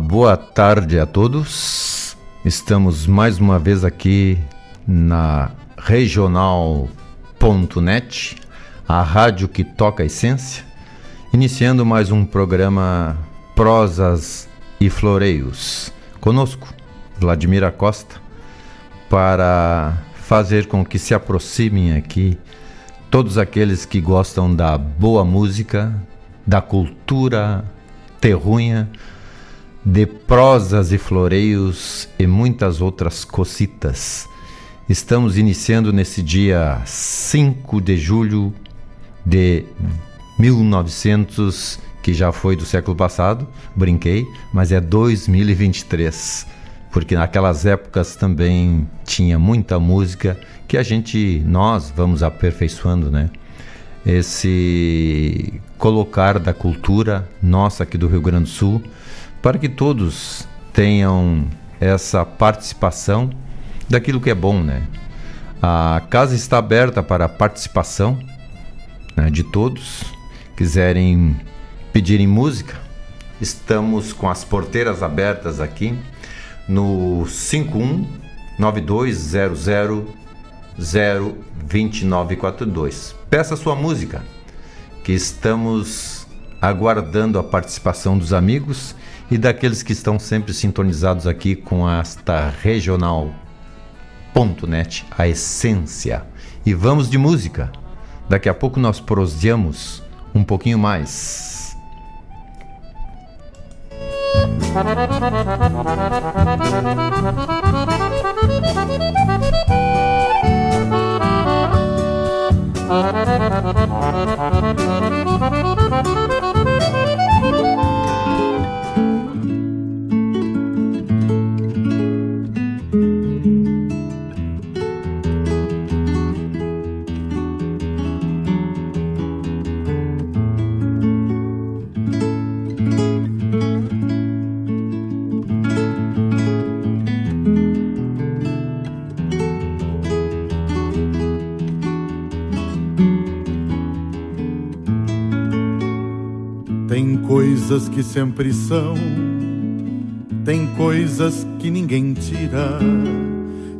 Boa tarde a todos, estamos mais uma vez aqui na regional.net, a rádio que toca a essência, iniciando mais um programa Prosas e Floreios. Conosco, Vladimir Acosta, para fazer com que se aproximem aqui todos aqueles que gostam da boa música, da cultura terruinha, de prosas e floreios e muitas outras cocitas. Estamos iniciando nesse dia 5 de julho de 1900, que já foi do século passado, brinquei, mas é 2023, porque naquelas épocas também tinha muita música que nós vamos aperfeiçoando, né? Esse colocar da cultura nossa aqui do Rio Grande do Sul, para que todos tenham essa participação daquilo que é bom, né? A casa está aberta para a participação, né, de todos. Quiserem pedirem música, estamos com as porteiras abertas aqui no 51 9200 02942. Peça sua música, que estamos aguardando a participação dos amigos e daqueles que estão sempre sintonizados aqui com esta regional.net, a essência. E vamos de música. Daqui a pouco nós proseamos um pouquinho mais. Coisas que sempre são, tem coisas que ninguém tira.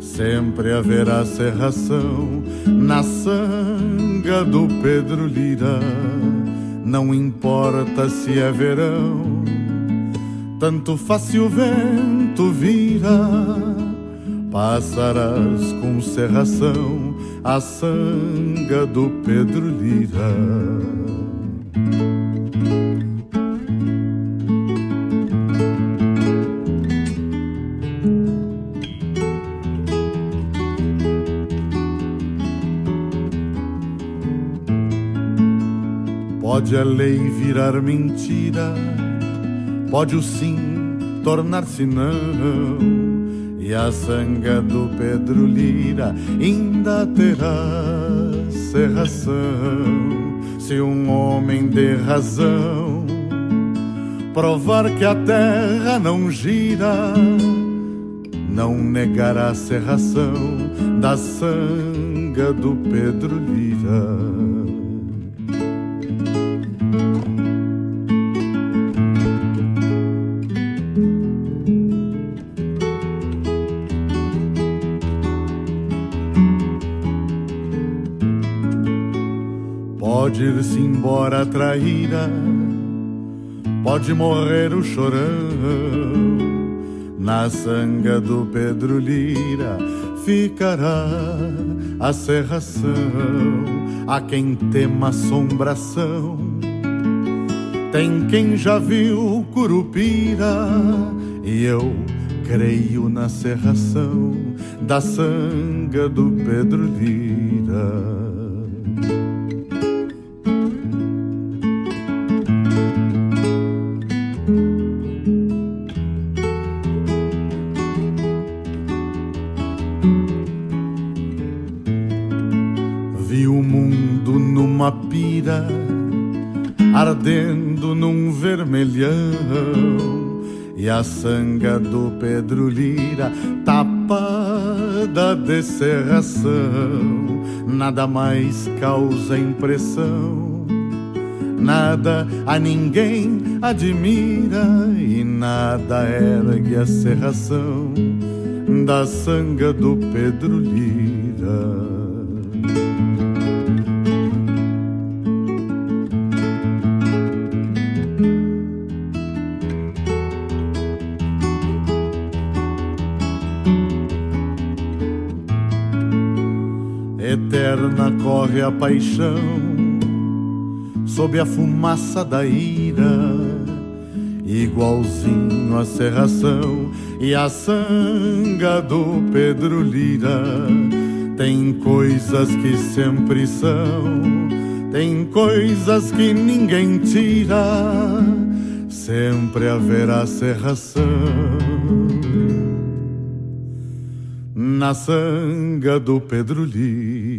Sempre haverá serração na sanga do Pedro Lira. Não importa se é verão, tanto faz se o vento vira. Passarás com serração a sanga do Pedro Lira. Pode a lei virar mentira, pode o sim tornar-se não, e a sanga do Pedro Lira ainda terá cerração. Se um homem de razão provar que a terra não gira, não negará a cerração da sanga do Pedro Lira. Pode ir-se embora a traíra, pode morrer o chorão, na sanga do Pedro Lira ficará a cerração. Há quem tema assombração, tem quem já viu curupira, e eu creio na cerração da sanga do Pedro Lira. Ardendo num vermelhão, e a sanga do Pedro Lira tapada de cerração. Nada mais causa impressão, nada a ninguém admira, e nada ergue a cerração da sanga do Pedro Lira. Eterna corre a paixão sob a fumaça da ira, igualzinho a cerração, e a sanga do Pedro Lira. Tem coisas que sempre são, tem coisas que ninguém tira, sempre haverá cerração na sanga do Pedro Lira.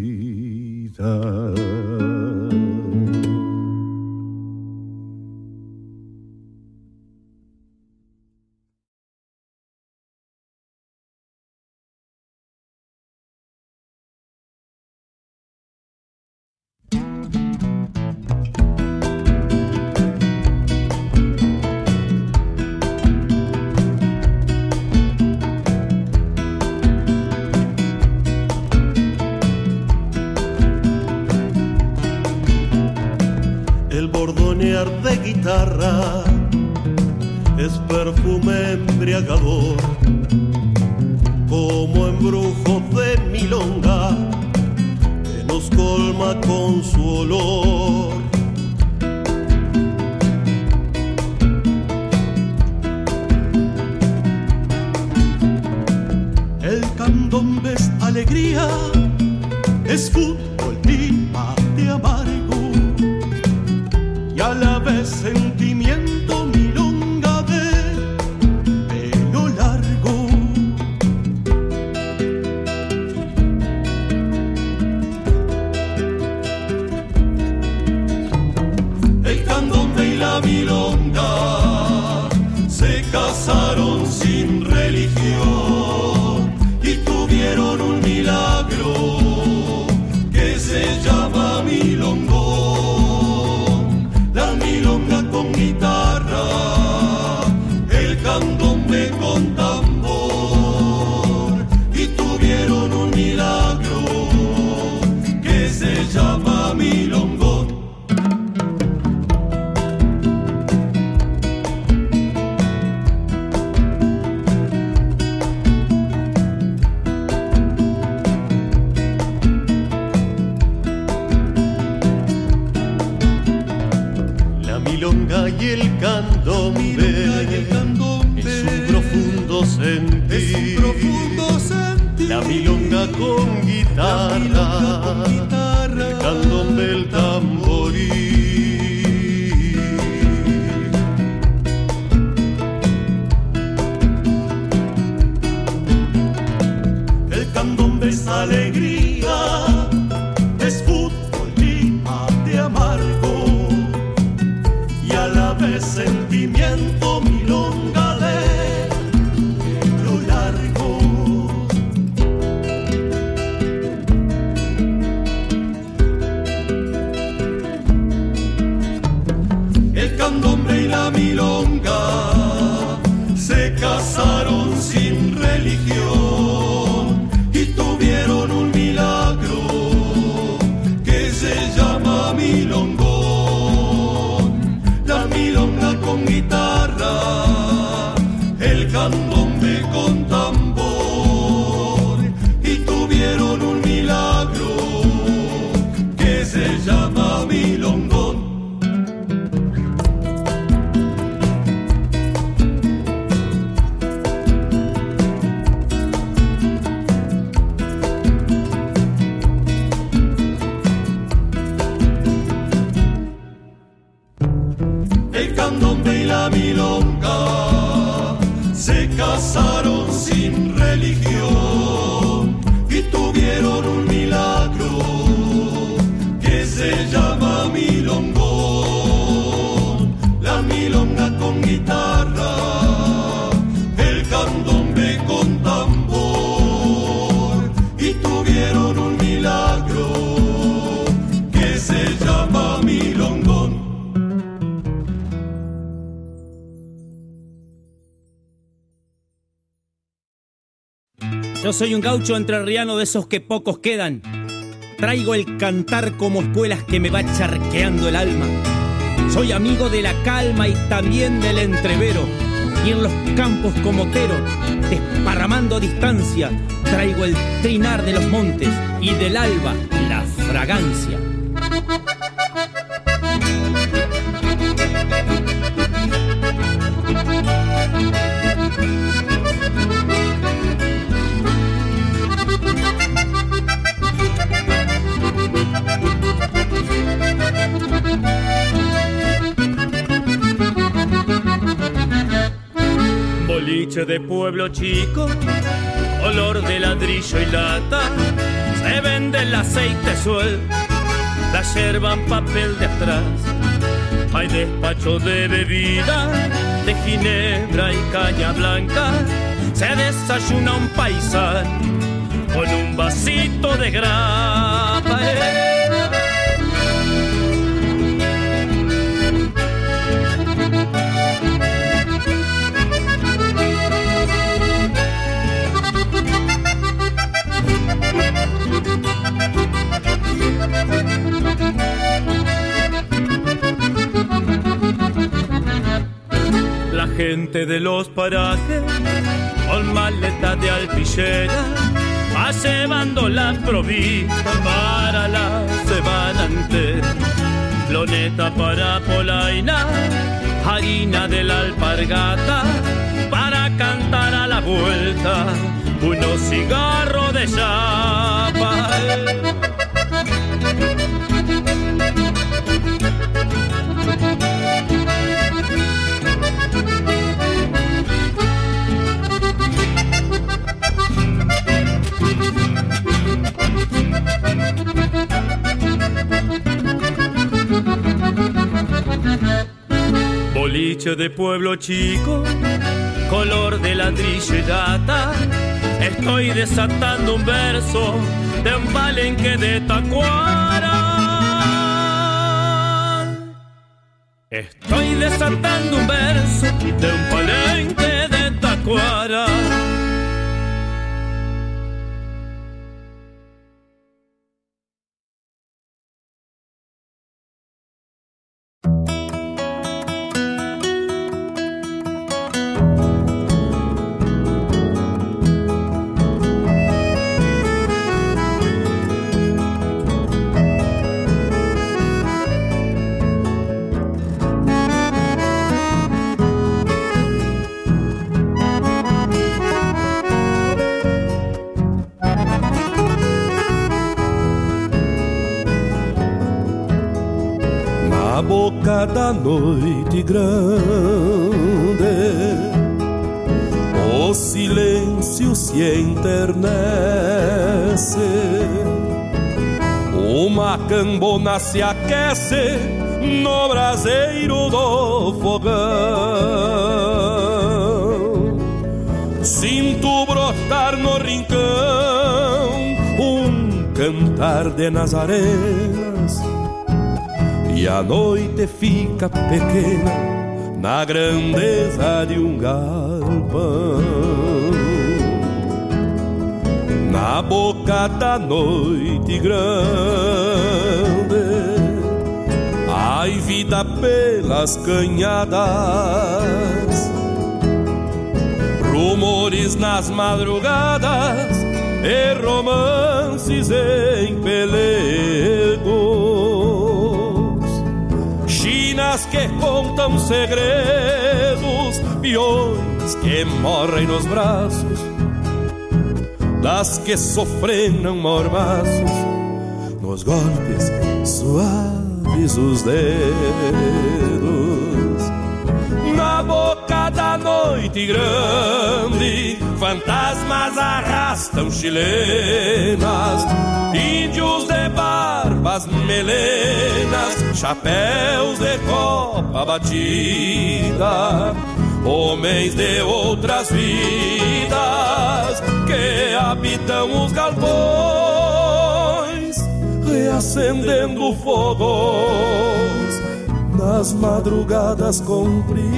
Es perfume embriagador, como embrujo de milonga que nos colma con su olor. El candombe es alegría, es fútbol y mate amargo, y a la vez sentimiento milonga de pelo largo. El candombe y la milonga se casaron sin religión y tuvieron un milagro que se llama milongo. Con guitarra, el candombe con tambor, y tuvieron un milagro que se llama milongo. La milonga con guitarra, el candombe, el tamboril. pimiento, milonga de lo largo. El candombe y la milonga se casaron sin religión y tuvieron un milagro que se llama milonga. Con guitarra, el candombe con tambor, y tuvieron un milagro que se llama milongón. El candombe la milonga se casaron sin religión y tuvieron un milagro que se llama milongón, la milonga con guitarra, el candombe con tambor y tuvieron un milagro que se llama milongón. Yo soy un gaucho entrerriano de esos que pocos quedan. Traigo el cantar como espuelas que me va charqueando el alma. Soy amigo de la calma y también del entrevero. Y en los campos como Otero, desparramando distancia, traigo el trinar de los montes y del alba la fragancia. Boliche de pueblo chico, olor de ladrillo y lata. Se vende el aceite suel, la yerba en papel de atrás. Hay despacho de bebida, de ginebra y caña blanca. Se desayuna un paisán con un vasito de grapa. La gente de los parajes con maleta de alpillera va llevando la provista para la semana entera. Loneta para polaina, harina de la alpargata, para cantar a la vuelta unos cigarros de chapa. Boliche de pueblo chico, color de ladrillo y lata. Estoy desatando un verso de un palenque de Tacuara. Estoy desatando un verso de un palenque de Tacuara. Da noite grande, o silêncio se enternece, uma cambona se aquece no braseiro do fogão. Sinto brotar no rincão um cantar de nazarenas, e a noite fica pequena na grandeza de um galpão. Na boca da noite grande, ai vida pelas canhadas, rumores nas madrugadas e romances em pelegos, chinas que contam segredos, peões que morrem nos braços das que sofreram mormaços nos golpes suaves os dedos. Na boca da noite grande, fantasmas arrastam chilenas, índios de barbas melenas, chapéus de copa batida, homens de outras vidas que habitam os galpões, reacendendo fogões nas madrugadas compridas.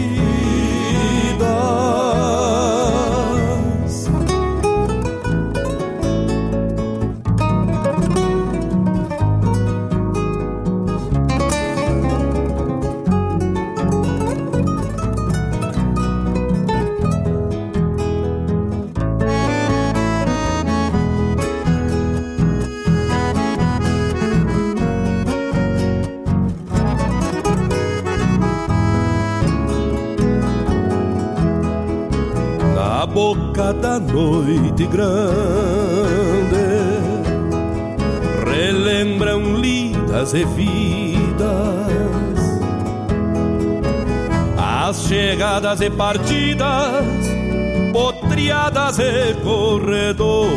Boca da noite grande, relembram lidas e vidas, as chegadas e partidas, potriadas e corredores,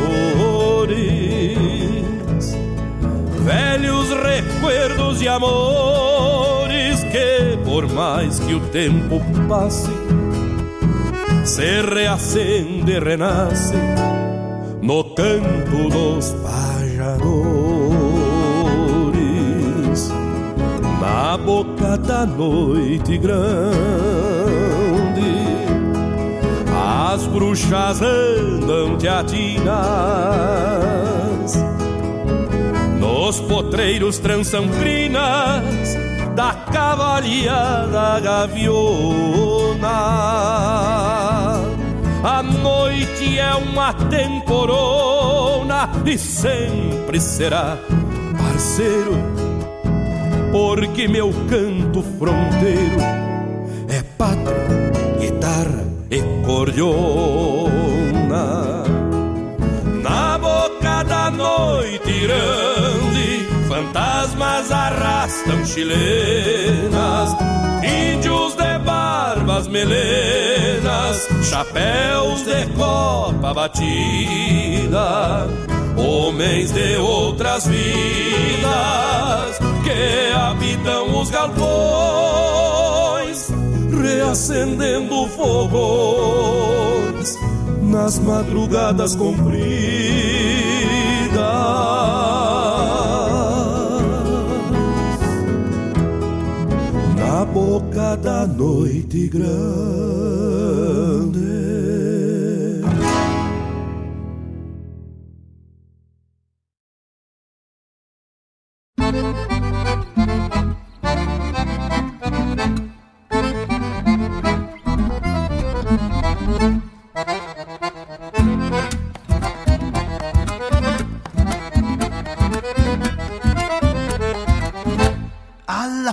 velhos recuerdos e amores que por mais que o tempo passe se reacende e renasce no canto dos pajadores. Na boca da noite grande, as bruxas andam teatinas, nos potreiros trançam crinas da cavalhada gaviona. A noite é uma temporona e sempre será parceiro, porque meu canto fronteiro é pátria, guitarra e cordiona. Na boca da noite grande, fantasmas arrastam chilenas, índios de barbas melenas, chapéus de copa batida, homens de outras vidas que habitam os galpões, reacendendo fogões nas madrugadas compridas. Na boca da noite grande.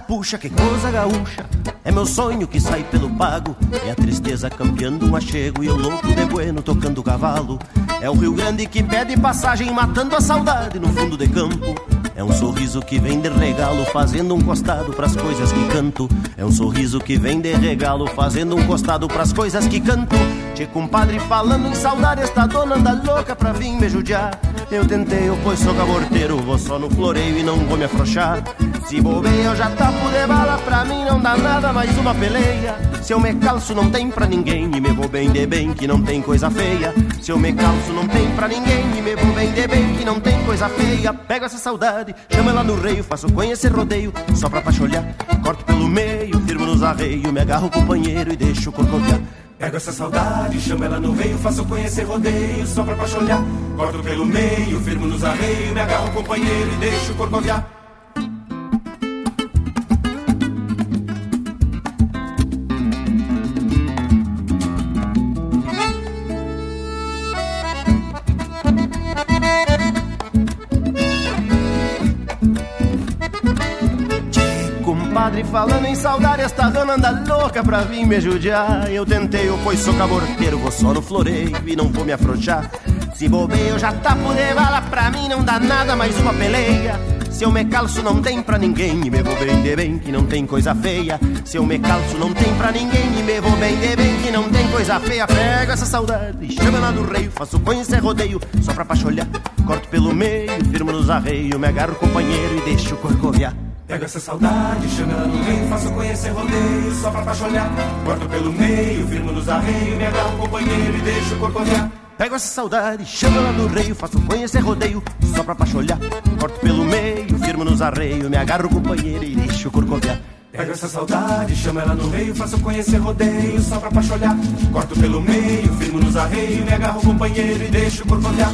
Puxa, que coisa gaúcha, é meu sonho que sai pelo pago, é a tristeza campeando um achego e o louco de bueno tocando o cavalo. É o Rio Grande que pede passagem, matando a saudade no fundo de campo. É um sorriso que vem de regalo, fazendo um costado pras coisas que canto. É um sorriso que vem de regalo, fazendo um costado pras coisas que canto. Tchê, compadre, falando em saudade, esta dona anda louca pra vir me judiar. Eu tentei, eu pois sou caborteiro, vou só no floreio e não vou me afrouxar. Se bobeia eu já tapo de bala, pra mim não dá nada mais uma peleia. Se eu me calço não tem pra ninguém, e me vou bem de bem que não tem coisa feia. Se eu me calço não tem pra ninguém, e me vou bem de bem que não tem coisa feia. Pego essa saudade, chamo ela no reio, faço conhecer rodeio, só pra pacholhar. Corto pelo meio, firmo nos arreios, me agarro com o banheiro e deixo corcoviar. Pego essa saudade, chamo ela no veio, faço conhecer rodeio, só pra pacholhar. Corto pelo meio, firmo nos arreios, me agarro com o companheiro e deixo corcoviar. Padre, falando em saudade, esta rana anda louca pra vir me judiar. Eu tentei, eu pois sou caborteiro, vou só no floreio e não vou me afrouxar. Se bobeio eu já tapo de bala, pra mim não dá nada mais uma peleia. Se eu me calço não tem pra ninguém, e me vou bem de bem que não tem coisa feia. Se eu me calço não tem pra ninguém, e me vou bem de bem que não tem coisa feia. Pego essa saudade, chamo ela no reio, faço conhecer rodeio, só pra pacholhar. Corto pelo meio, firmo nos arreios, me agarro companheiro e deixo corcoviar. Pego essa saudade, chamo ela no meio, faço conhecer rodeio, só pra pacholhar. Corto pelo meio, firmo nos arreios, me agarro companheiro e deixo corcoviar. Pego essa saudade, chamo ela no reio, faço conhecer rodeio, só pra pacholhar. Corto pelo meio, firmo nos arreios, me agarro companheiro e deixo corcoviar. Pego essa saudade, chamo ela no meio, faço conhecer rodeio, só pra pacholhar. Corto pelo meio, firmo nos arreios, me agarro companheiro e deixo corcoviar.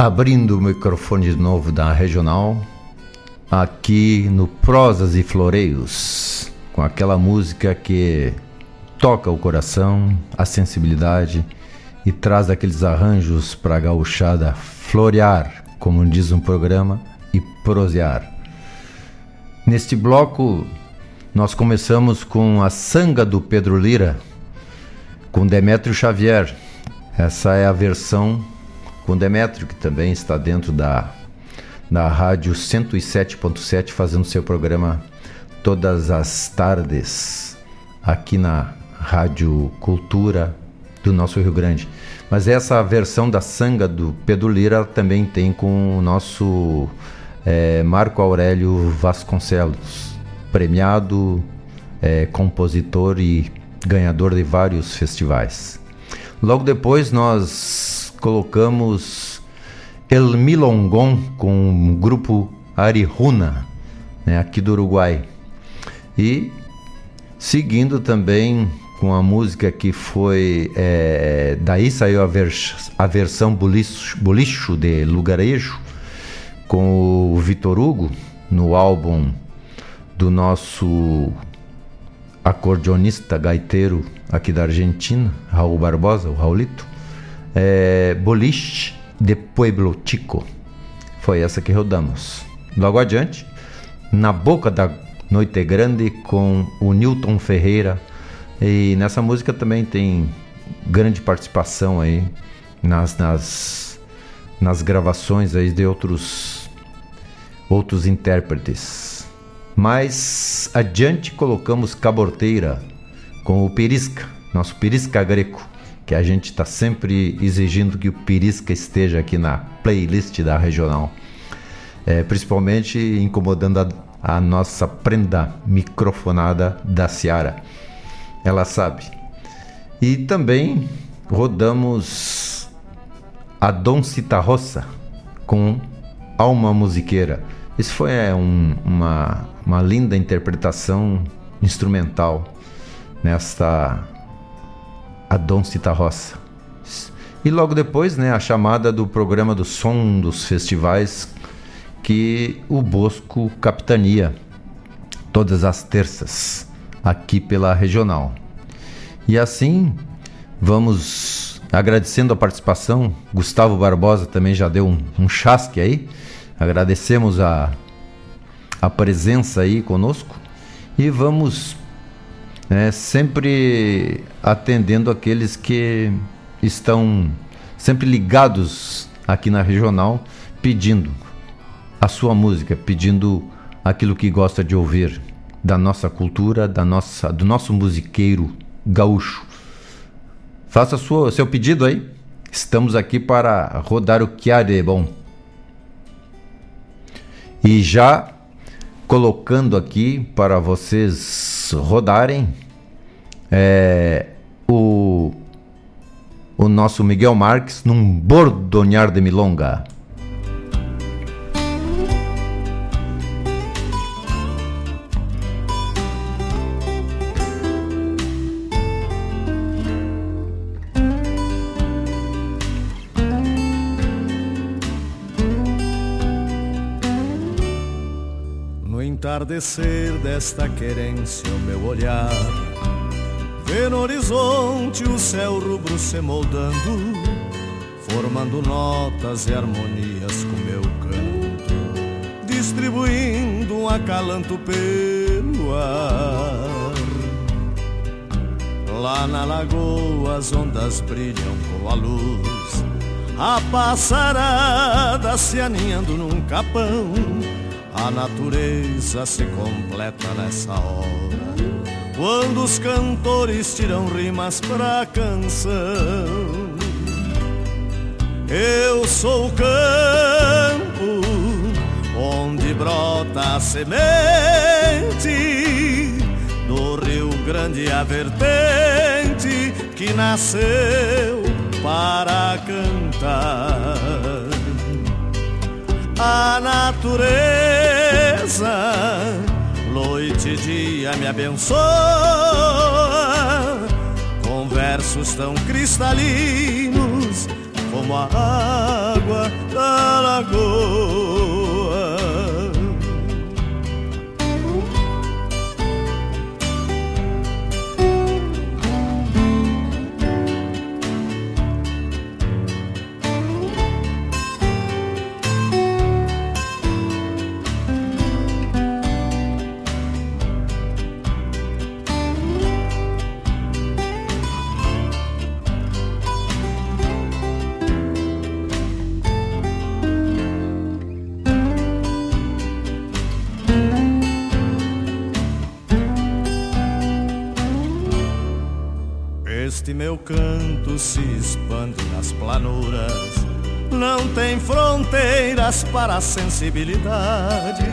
Abrindo o microfone de novo da Regional, aqui no Prosas e Floreios, com aquela música que toca o coração, a sensibilidade e traz aqueles arranjos para a gauchada florear, como diz um programa, e prosear. Neste bloco, nós começamos com a sanga do Pedro Lira, com Demétrio Xavier. Essa é a versão com Demétrio, que também está dentro da rádio 107.7, fazendo seu programa todas as tardes aqui na Rádio Cultura do nosso Rio Grande. Mas essa versão da sanga do Pedro Lira também tem com o nosso Marco Aurélio Vasconcelos, premiado compositor e ganhador de vários festivais. Logo depois nós colocamos El Milongon com o grupo Arihuna, né, aqui do Uruguai. E seguindo também com a música que foi daí saiu a versão bolicho de lugarejo, com o Vitor Hugo, no álbum do nosso acordeonista gaiteiro aqui da Argentina, Raul Barbosa, o Raulito. Boliche de Pueblo Chico. Foi essa que rodamos. Logo adiante, Na Boca da Noite Grande, com o Newton Ferreira. E nessa música também tem grande participação aí nas gravações aí de outros intérpretes. Mais adiante colocamos Caborteira, com o Pirisca, nosso Pirisca Greco, que a gente está sempre exigindo que o Pirisca esteja aqui na playlist da Regional, principalmente incomodando a nossa prenda microfonada da Seara, ela sabe. E também rodamos a Doncita Roça com Alma Musiqueira. Isso foi uma linda interpretação instrumental nesta a Doncita Roça. E logo depois, né, a chamada do programa do Som dos Festivais, que o Bosco capitania, todas as terças, aqui pela Regional. E assim, vamos agradecendo a participação. Gustavo Barbosa também já deu um chasque aí. Agradecemos a presença aí conosco. E vamos sempre atendendo aqueles que estão sempre ligados aqui na Regional, pedindo a sua música, pedindo aquilo que gosta de ouvir, da nossa cultura, do nosso musiqueiro gaúcho. Faça seu pedido aí. Estamos aqui para rodar o que há de bom. E já colocando aqui para vocês rodarem o nosso Miguel Marques num bordonhar de milonga. Entardecer desta querência o meu olhar vê no horizonte o céu rubro se moldando, formando notas e harmonias com meu canto, distribuindo um acalanto pelo ar. Lá na lagoa as ondas brilham com a luz, a passarada se aninhando num capão. A natureza se completa nessa hora, quando os cantores tiram rimas pra canção. Eu sou o campo onde brota a semente do Rio Grande, a vertente que nasceu para cantar. A natureza, noite e dia me abençoa com versos tão cristalinos como a água da lagoa. Este meu canto se expande nas planuras, não tem fronteiras para a sensibilidade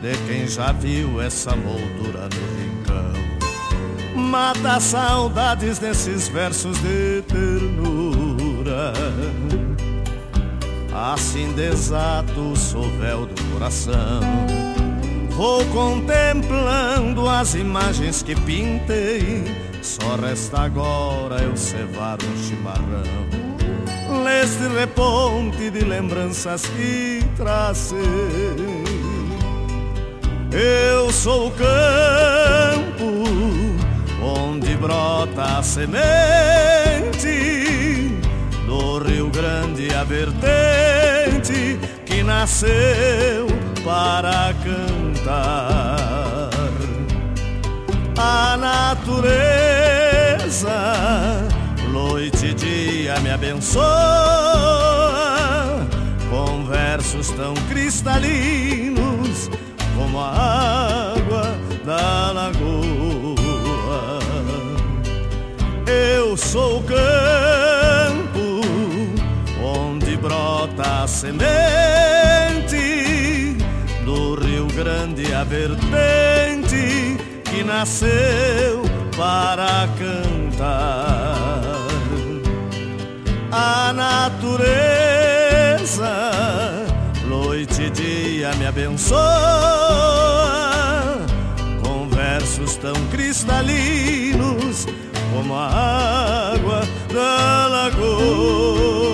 de quem já viu essa moldura no rincão. Mata saudades desses versos de ternura, assim desato o sovel do coração. Vou contemplando as imagens que pintei, só resta agora eu cevar um chimarrão neste reponte de lembranças que tracei. Eu sou o campo onde brota a semente do Rio Grande, a vertente que nasceu para cantar. A natureza, noite e dia me abençoa com versos tão cristalinos como a água da lagoa. Eu sou o campo onde brota a semente do Rio Grande, a vertente que nasceu para cantar. A natureza, noite e dia me abençoa com versos tão cristalinos como a água da lagoa.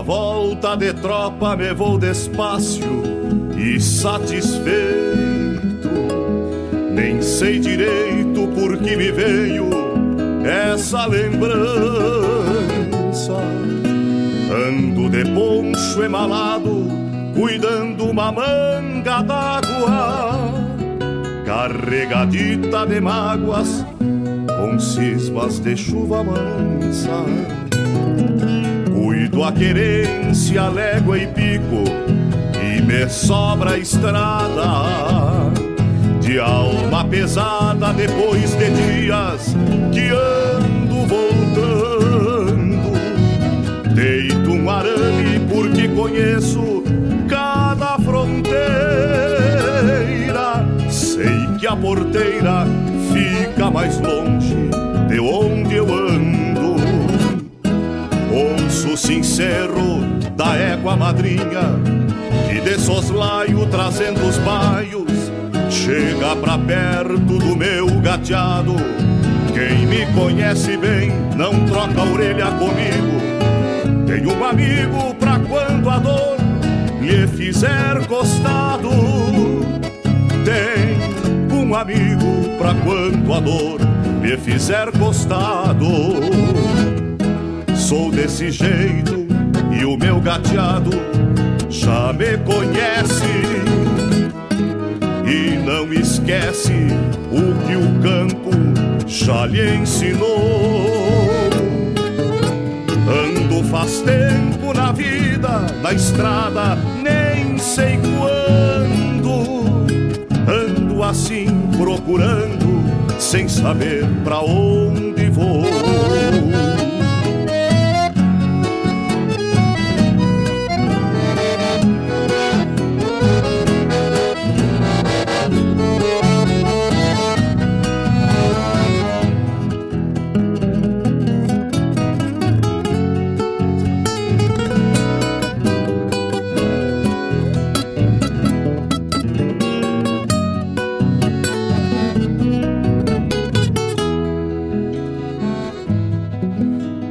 A volta de tropa me vou despacio e satisfeito. Nem sei direito por que me veio essa lembrança. Ando de poncho emalado, cuidando uma manga d'água, carregadita de mágoas, com cismas de chuva mansa. Cuido a querência, légua e pico, e me sobra a estrada. De alma pesada, depois de dias que ando voltando, deito um arame porque conheço cada fronteira. Sei que a porteira fica mais longe de onde eu ando. Ouço sincero da égua madrinha que de soslaio trazendo os baios chega pra perto do meu gateado. Quem me conhece bem não troca a orelha comigo. Tenho um amigo pra quando a dor lhe fizer costado. Tem um amigo pra quando a dor me fizer costado. Sou desse jeito e o meu gateado já me conhece e não esquece o que o campo já lhe ensinou. Ando faz tempo na vida, na estrada, nem sei quando. Ando assim procurando, sem saber pra onde vou.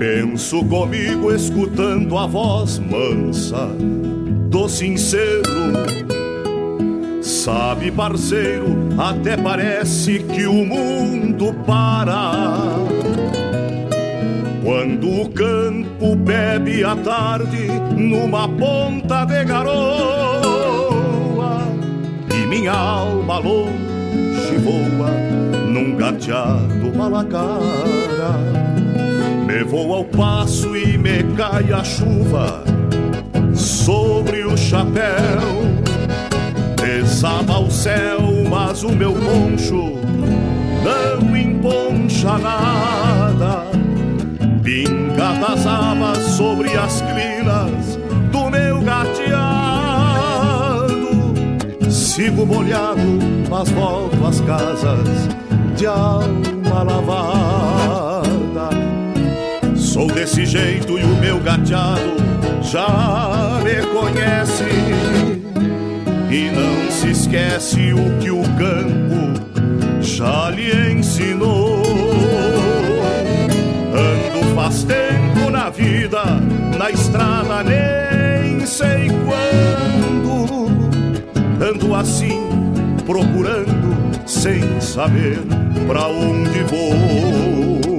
Penso comigo escutando a voz mansa do sincero. Sabe, parceiro, até parece que o mundo para quando o campo bebe à tarde numa ponta de garoa e minha alma longe voa num gateado malacara. Me vou ao passo e me cai a chuva sobre o chapéu. Desaba o céu, mas o meu poncho não emponcha nada. Pinga das abas sobre as crinas do meu gateado. Sigo molhado, mas volto às casas de alma lavada. Sou desse jeito e o meu gateado já me conhece e não se esquece o que o campo já lhe ensinou. Ando faz tempo na vida, na estrada nem sei quando. Ando assim procurando, sem saber pra onde vou.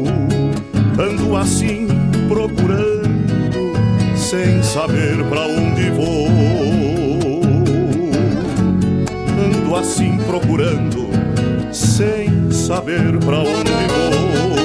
Ando assim procurando, sem saber pra onde vou. Ando assim procurando, sem saber pra onde vou.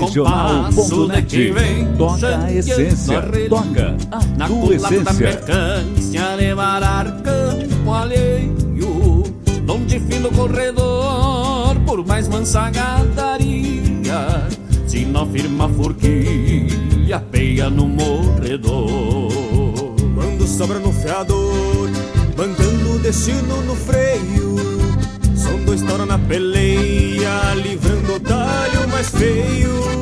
Regional.net, toca a essência, toca a tua essência. Na levar campo alheio, de fim do corredor, por mais mansa gadaria, firma a forquilha, peia no morredor. Quando sobra no fiador, bancando o destino no freio, são dois toros na peleia, livrando o talho mais feio.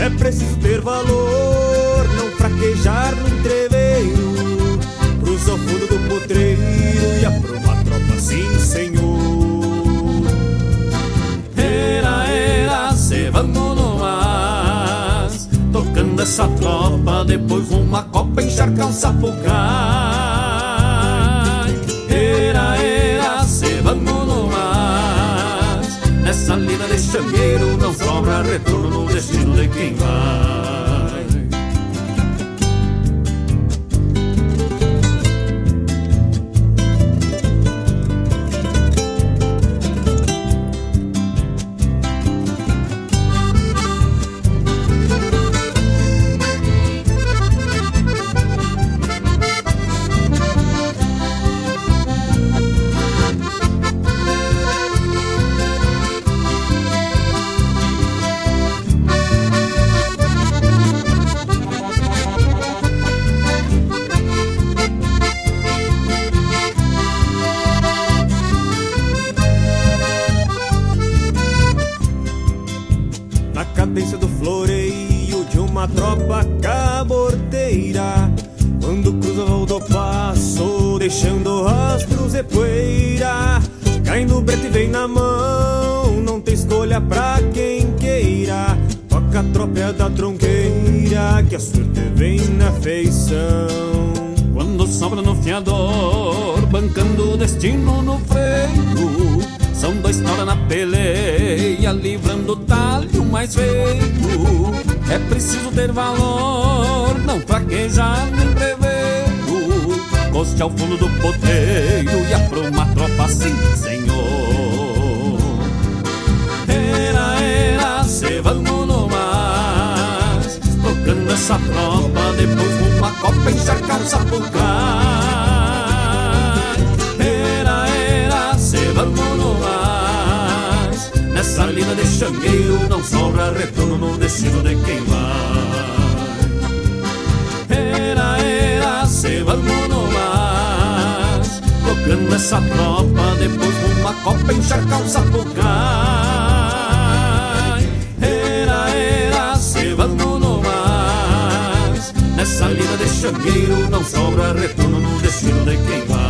É preciso ter valor, não fraquejar no entreveiro, cruza o fundo do potreiro e apruma a tropa, sim senhor. Era, era, se vamos no mas, tocando essa tropa, depois uma copa encharca um sapucai. Era, era, se vamos no mas, nessa lida de chameiro não sobra retorno no destino de quem vai. Ao fundo do poteiro e apruma a tropa assim, senhor. Era, era, se vamos no mais, tocando essa tropa, depois uma copa encharcar o sapucai. Era, era, se vamos no mais, nessa lida de xangueiro não sobra retorno no destino de quem vai. Era, era, se vamos no mais, tocando essa tropa, depois uma copa encharcar o sapucai. Era, era, se vamos no mais, nessa lida de xangueiro não sobra retorno no destino de quem vai.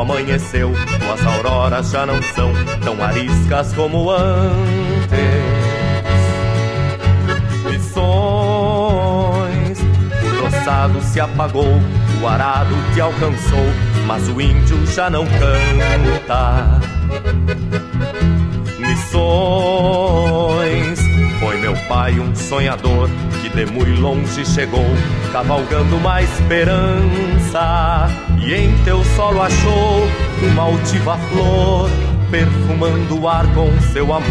Amanheceu, as auroras já não são tão ariscas como antes. Missões, o roçado se apagou, o arado te alcançou, mas o índio já não canta. Missões, foi meu pai um sonhador que de muito longe chegou, cavalgando uma esperança. E em teu solo achou uma altiva flor, perfumando o ar com seu amor.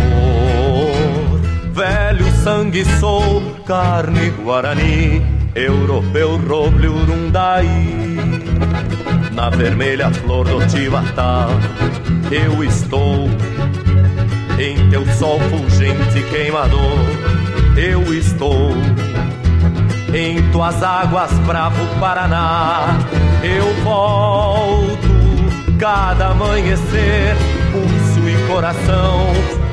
Velho sangue sou, carne guarani, europeu roble urundaí. Na vermelha flor do Tivatá eu estou, em teu sol fulgente queimador eu estou, em tuas águas bravo Paraná eu volto. Cada amanhecer, pulso e coração,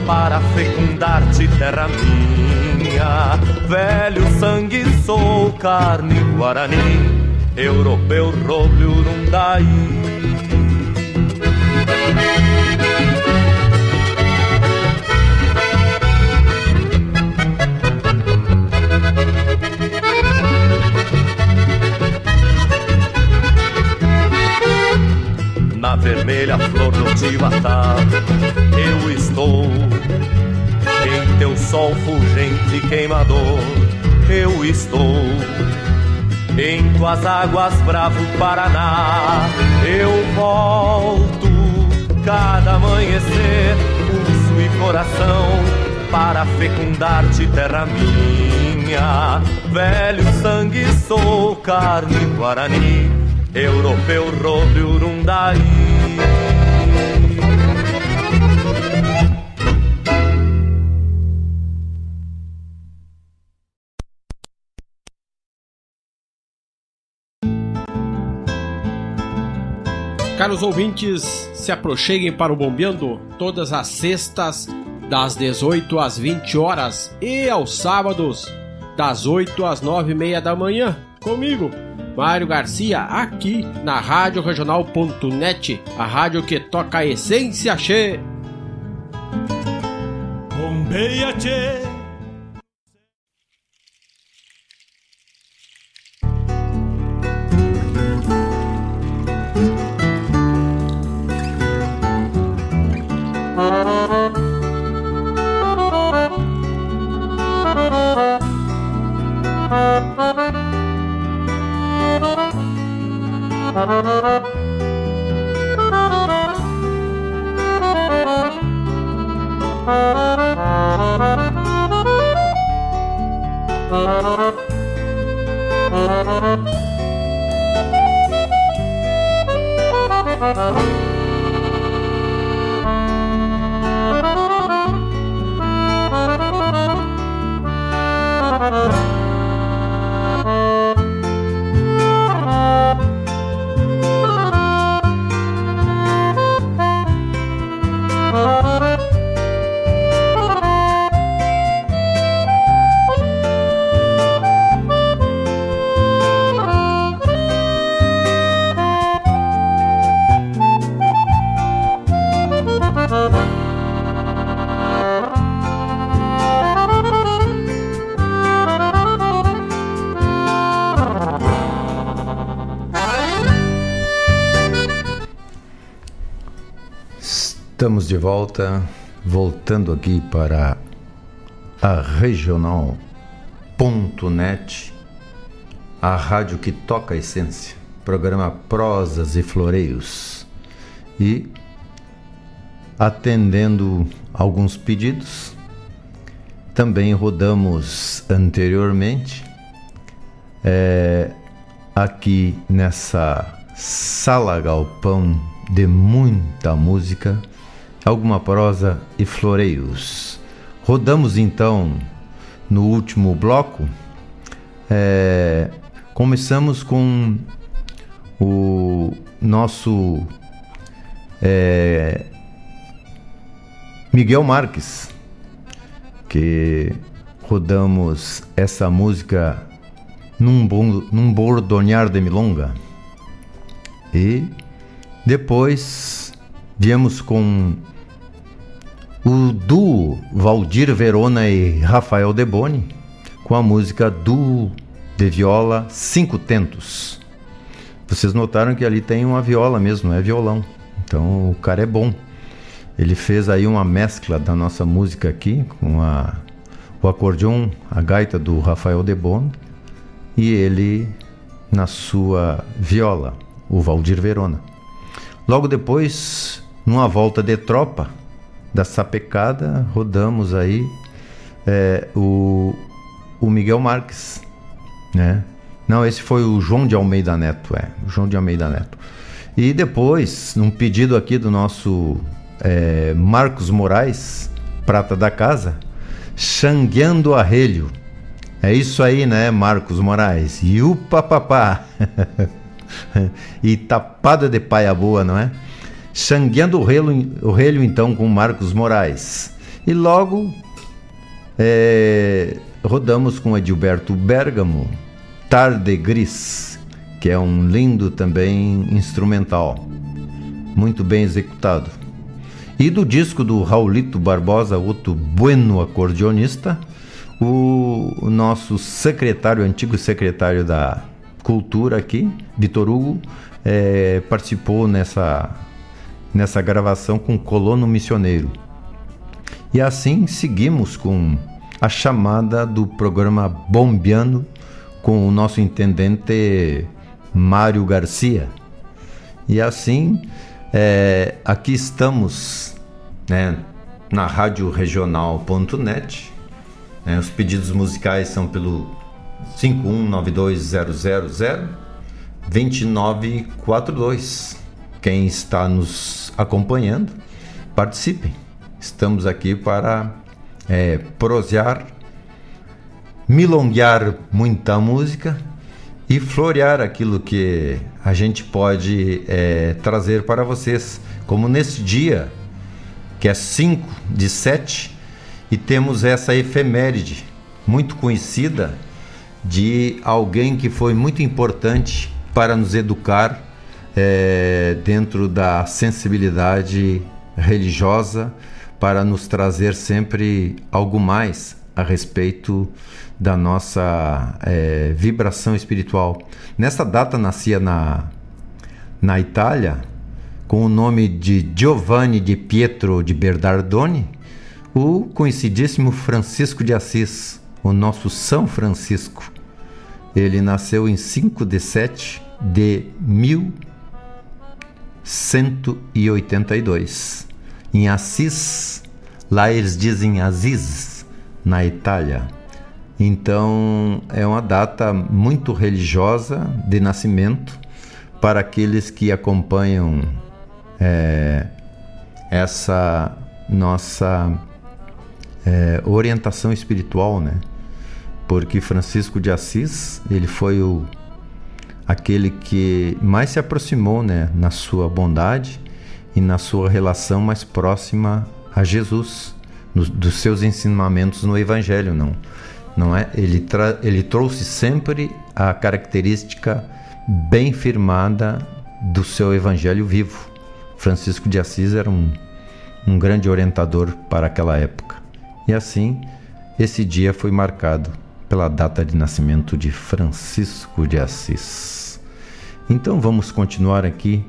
para fecundar-te, terra minha. Velho sangue sou, carne guarani, europeu roble urundaí. Na vermelha flor do Tivatá eu estou, em teu sol fulgente queimador eu estou, em tuas águas bravo Paraná eu volto. Cada amanhecer, pulso e coração, para fecundar-te, terra minha. Velho sangue sou, carne guarani, europeu roble urundaí. Caros ouvintes, se aproxeguem para o Bombeando todas as sextas das 18 às 20 horas e aos sábados das 8 às 9h30 da manhã. Comigo, Mário Garcia, aqui na radioregional.net, a rádio que toca a essência, che. Bombeia, che. Estamos de volta, voltando aqui para a regional.net, a rádio que toca a essência, programa Prosas e Floreios. E atendendo alguns pedidos. Também rodamos anteriormente aqui nessa sala galpão de muita música, alguma prosa e floreios. Rodamos então no último bloco. Começamos com o nosso Miguel Marques, que rodamos essa música num bordonhar de milonga, e depois viemos com o duo Valdir Verona e Rafael De Boni com a música Duo de Viola Cinco Tentos. Vocês notaram que ali tem uma viola mesmo, é violão. Então o cara é bom. Ele fez aí uma mescla da nossa música aqui com o acordeon, a gaita do Rafael De Boni, e ele na sua viola, o Valdir Verona. Logo depois, numa volta de tropa da sapecada, rodamos aí o Miguel Marques, né? Não, esse foi o João de Almeida Neto, o João de Almeida Neto. E depois, num pedido aqui do nosso Marcos Moraes, prata da casa, Xangueando Arrelho. É isso aí, né, Marcos Moraes? E o papapá. E tapada de paia boa, não é? Xangueando o relho, então, com Marcos Moraes. E logo rodamos com Edilberto Bergamo, Tarde Gris, que é um lindo também instrumental, muito bem executado. E do disco do Raulito Barbosa, outro bueno acordeonista, o nosso secretário, antigo secretário da Cultura aqui, Vitor Hugo, participou nessa gravação com Colono Missioneiro. E assim seguimos com a chamada do programa Bombeando com o nosso intendente Mário Garcia. E assim aqui estamos, né, na radioregional.net. Os pedidos musicais são pelo 51920002942. Quem está nos acompanhando, participem. Estamos aqui para prosear, milonguear muita música e florear aquilo que a gente pode trazer para vocês, como nesse dia que é 5/7 e temos essa efeméride muito conhecida de alguém que foi muito importante para nos educar dentro da sensibilidade religiosa, para nos trazer sempre algo mais a respeito da nossa vibração espiritual. Nessa data nascia na Itália, com o nome de Giovanni di Pietro di Bernardone, o conhecidíssimo Francisco de Assis, o nosso São Francisco. Ele nasceu em 5/7/1182, em Assis. Lá eles dizem Assis, na Itália. Então é uma data muito religiosa de nascimento para aqueles que acompanham essa nossa orientação espiritual, né? Porque Francisco de Assis, ele foi aquele que mais se aproximou, né, na sua bondade e na sua relação mais próxima a Jesus, dos seus ensinamentos no Evangelho, não é? Ele trouxe sempre a característica bem firmada do seu Evangelho vivo. Francisco de Assis era um grande orientador para aquela época. E assim, esse dia foi marcado pela data de nascimento de Francisco de Assis. Então vamos continuar aqui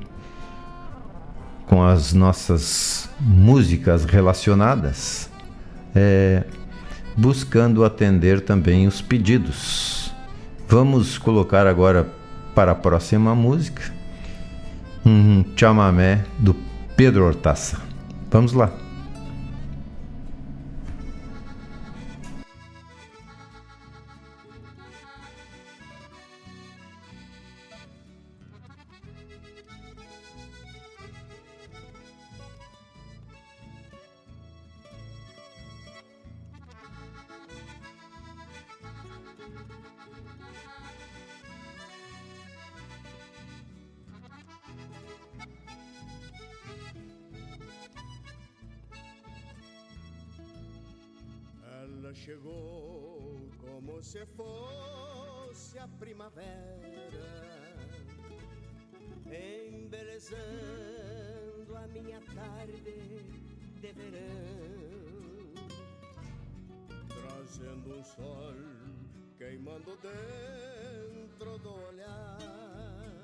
com as nossas músicas relacionadas, buscando atender também os pedidos. Vamos colocar agora para a próxima música um chamamé do Pedro Ortaça. Vamos lá. Ela chegou como se fosse a primavera, embelezando a minha tarde de verão, trazendo um sol queimando dentro do olhar,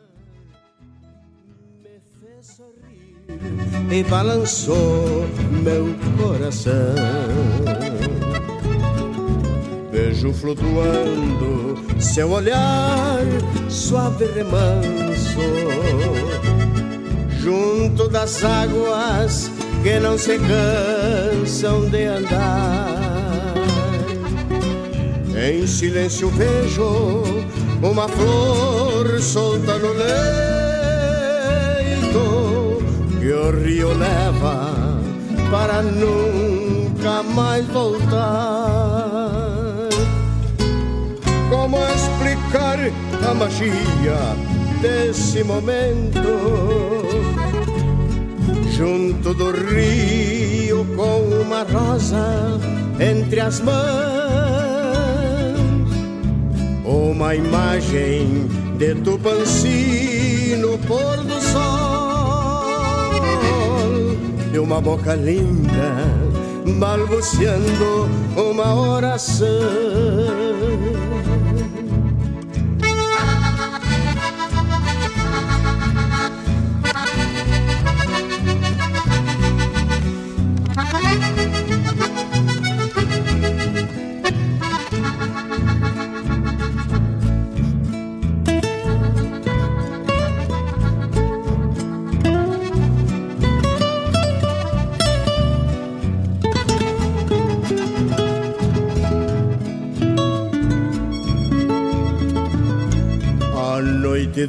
me fez sorrir e balançou meu coração. Vejo flutuando seu olhar suave e remanso junto das águas que não se cansam de andar. Em silêncio vejo uma flor solta no leito que o rio leva para nunca mais voltar. Como explicar a magia desse momento junto do rio com uma rosa entre as mãos, uma imagem de Tupanci no pôr do sol e uma boca linda balbuciando uma oração.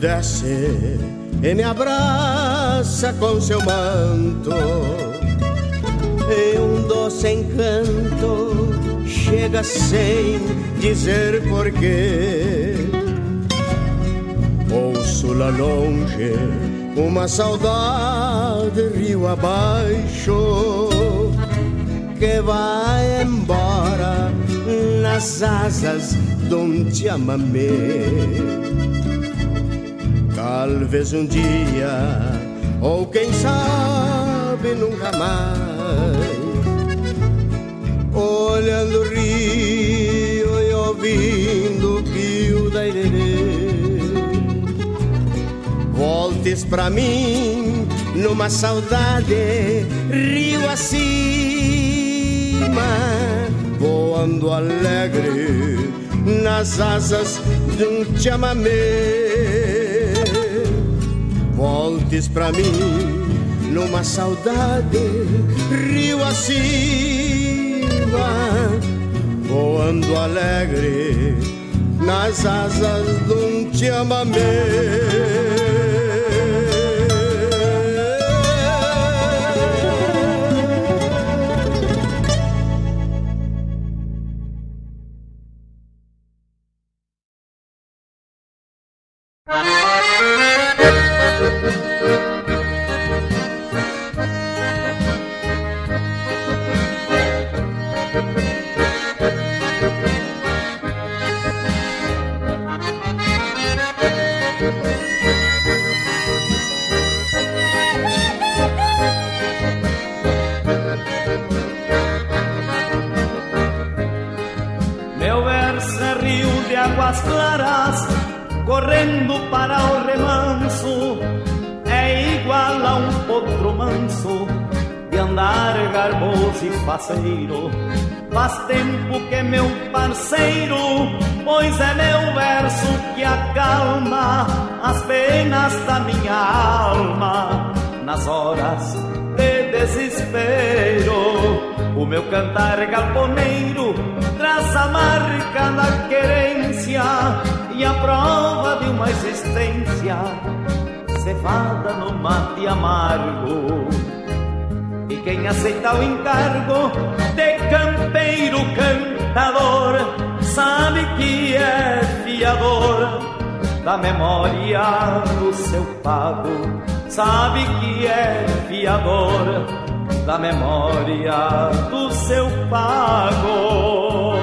Desce e me abraça com seu manto e um doce encanto chega sem dizer porquê. Ouço lá longe uma saudade rio abaixo que vai embora nas asas de um chamamé. Talvez um dia, ou quem sabe nunca mais, olhando o rio e ouvindo o pio da Irerê, voltes pra mim numa saudade rio acima, voando alegre nas asas de um chamamé. Voltes pra mim numa saudade rio acima, voando alegre nas asas de um chamamé. Faz tempo que meu parceiro, pois é meu verso que acalma as penas da minha alma nas horas de desespero. meu cantar galponeiro traz a marca da querência e a prova de uma existência cevada no mate amargo. E quem aceita o encargo de campeiro cantador sabe que é fiador da memória do seu pago, sabe que é fiador da memória do seu pago.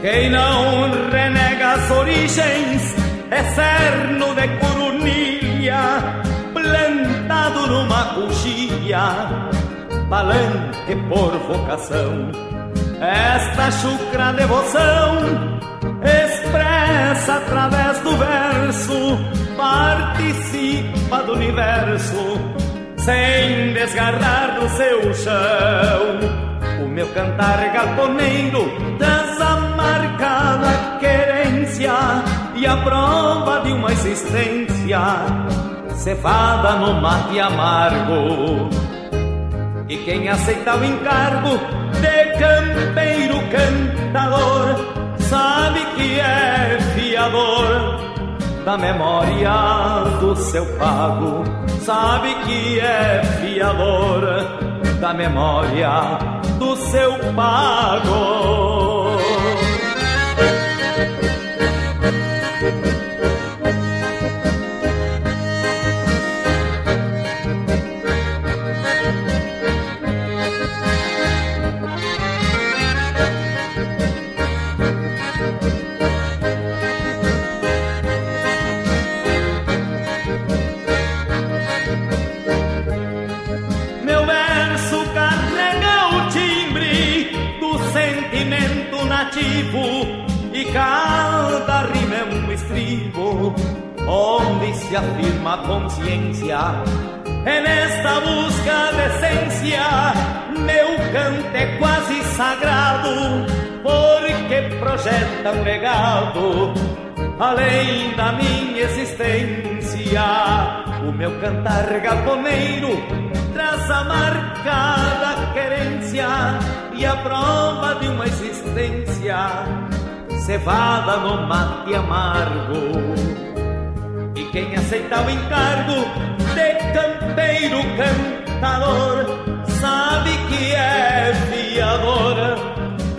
Quem não renega as origens é cerno de corunilha, plantado numa coxia, palanque por vocação. Esta chucra devoção expressa através do verso, participa do universo sem desgarrar do seu chão. O meu cantar galponeiro traz a marca da querência e a prova de uma existência cevada no mate amargo. E quem aceita o encargo de campeiro cantador sabe que é fiador da memória do seu pago, sabe que é fiador da memória do seu pago. E cada rima é um estribo onde se afirma a consciência. É nesta busca de essência meu canto é quase sagrado, porque projeta um legado além da minha existência. O meu cantar galponeiro traz a marca da querência e a prova de uma existência cevada no mate amargo. E quem aceita o encargo de campeiro cantador sabe que é fiador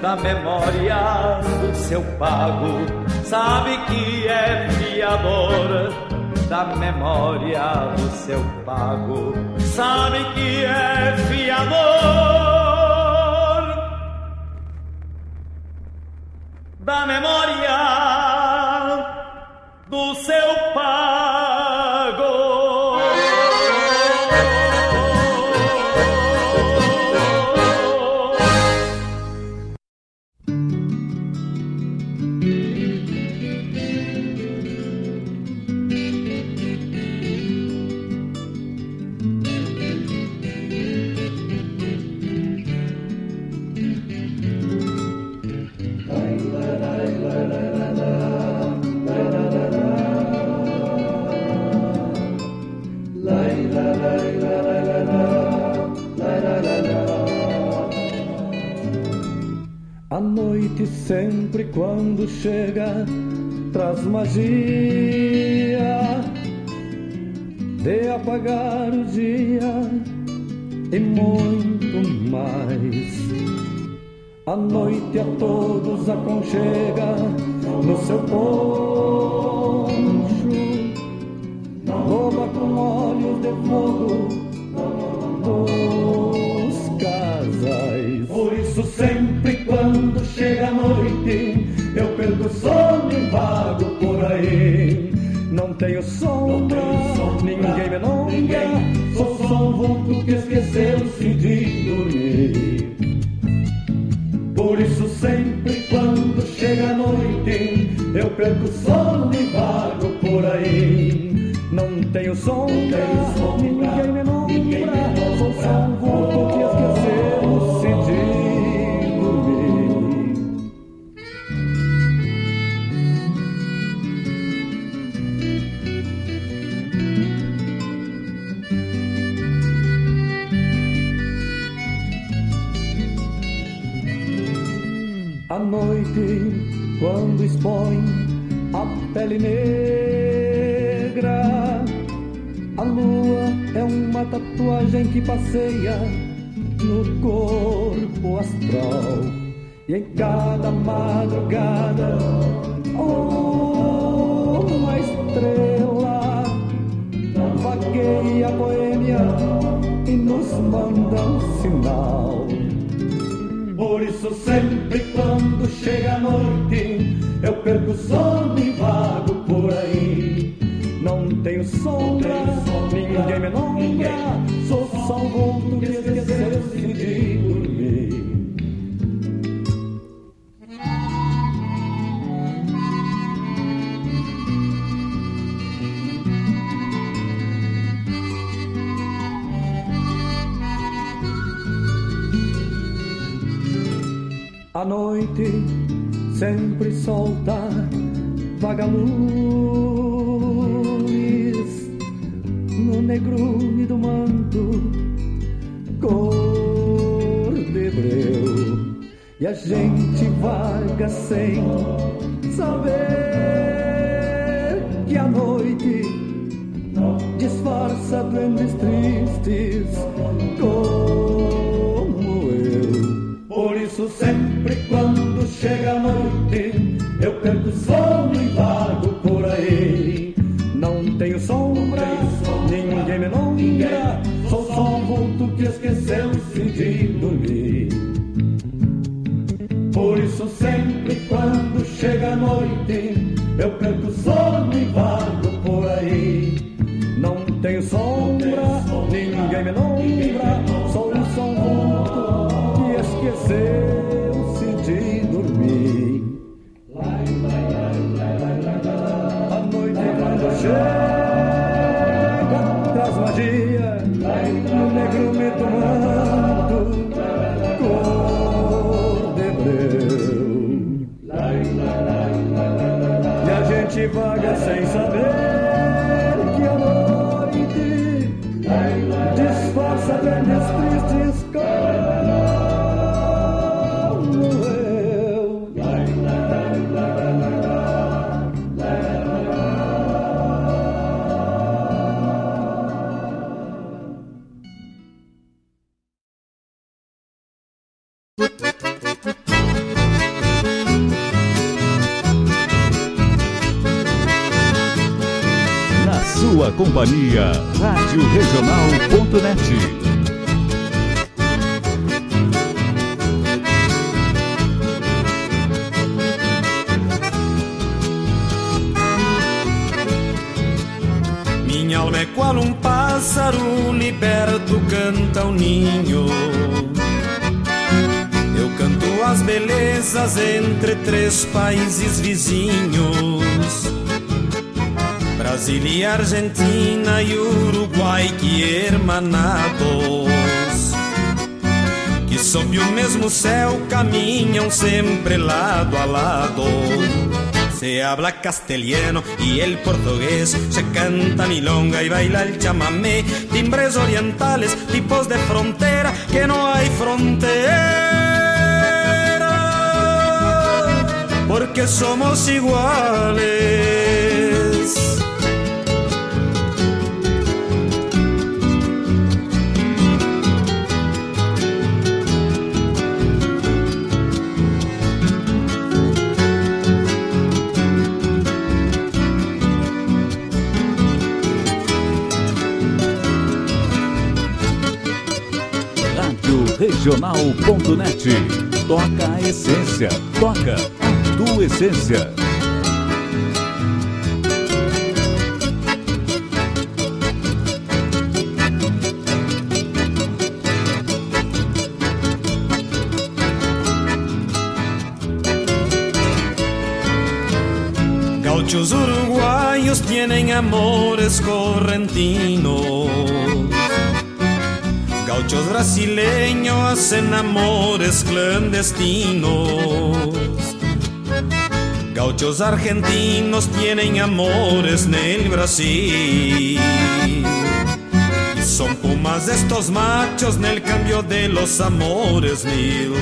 da memória do seu pago, sabe que é fiador da memória do seu pago, sabe que é fiador da memória do seu pago. Sempre quando chega traz magia de apagar o dia e muito mais. A noite a todos aconchega no seu poncho, rouba com olhos de fogo dos casais. Por isso sempre quando chega a noite, eu perco o sono e vago por aí. Não tenho sombra, ninguém me nombra, sou só um vulto que esqueceu-se de dormir. Por isso sempre quando chega a noite eu perco o sono e vago por aí. Não tenho sombra, ninguém me nombra, sou só um vulto que esquecemos se de dormir. A noite quando expõe a pele negra, a lua é uma tatuagem que passeia no corpo astral. E em cada madrugada, uma estrela vagueia a boêmia e nos manda um sinal. Por isso sempre quando chega a noite eu perco o sono e vago por aí. Não tenho sombra, ninguém me nombra, sou só um vulto que esqueceu-se de dormir. A noite sempre solta vagalumes no negrume do manto cor de breu, e a gente vaga sem saber que a noite disfarça duendes tristes como eu. Por isso sempre quando chega a noite eu perco o sono e vago por aí. Não tenho sombra, ninguém me nombra, sou só um vulto que esqueceu-se de dormir. Por isso sempre quando chega a noite eu perco o sono e vago por aí. Não tenho sombra, ninguém me nombra, sou só um vulto que esqueceu-se de dormir. Chega, traz magia no negrume do manto cor de breu, e a gente vaga sem saber que a noite disfarça velhas tristes como eu. Companhia radioregional.net. Minha alma é qual um pássaro liberto, canta ao ninho. Eu canto as belezas entre três países vizinhos, Brasil e Argentina e Uruguai, que hermanados, que sob o mesmo céu caminham sempre lado a lado. Se habla castellano y el portugués, se canta milonga y baila el chamamé, timbres orientales, tipos de frontera, que no hay frontera, porque somos iguales. Regional.net. Toca a essência, toca a tua essência. muchos uruguayos tienen amores correntinos. Gauchos brasileños hacen amores clandestinos. Gauchos argentinos tienen amores en el Brasil. Y son pumas estos machos en el cambio de los amores mil.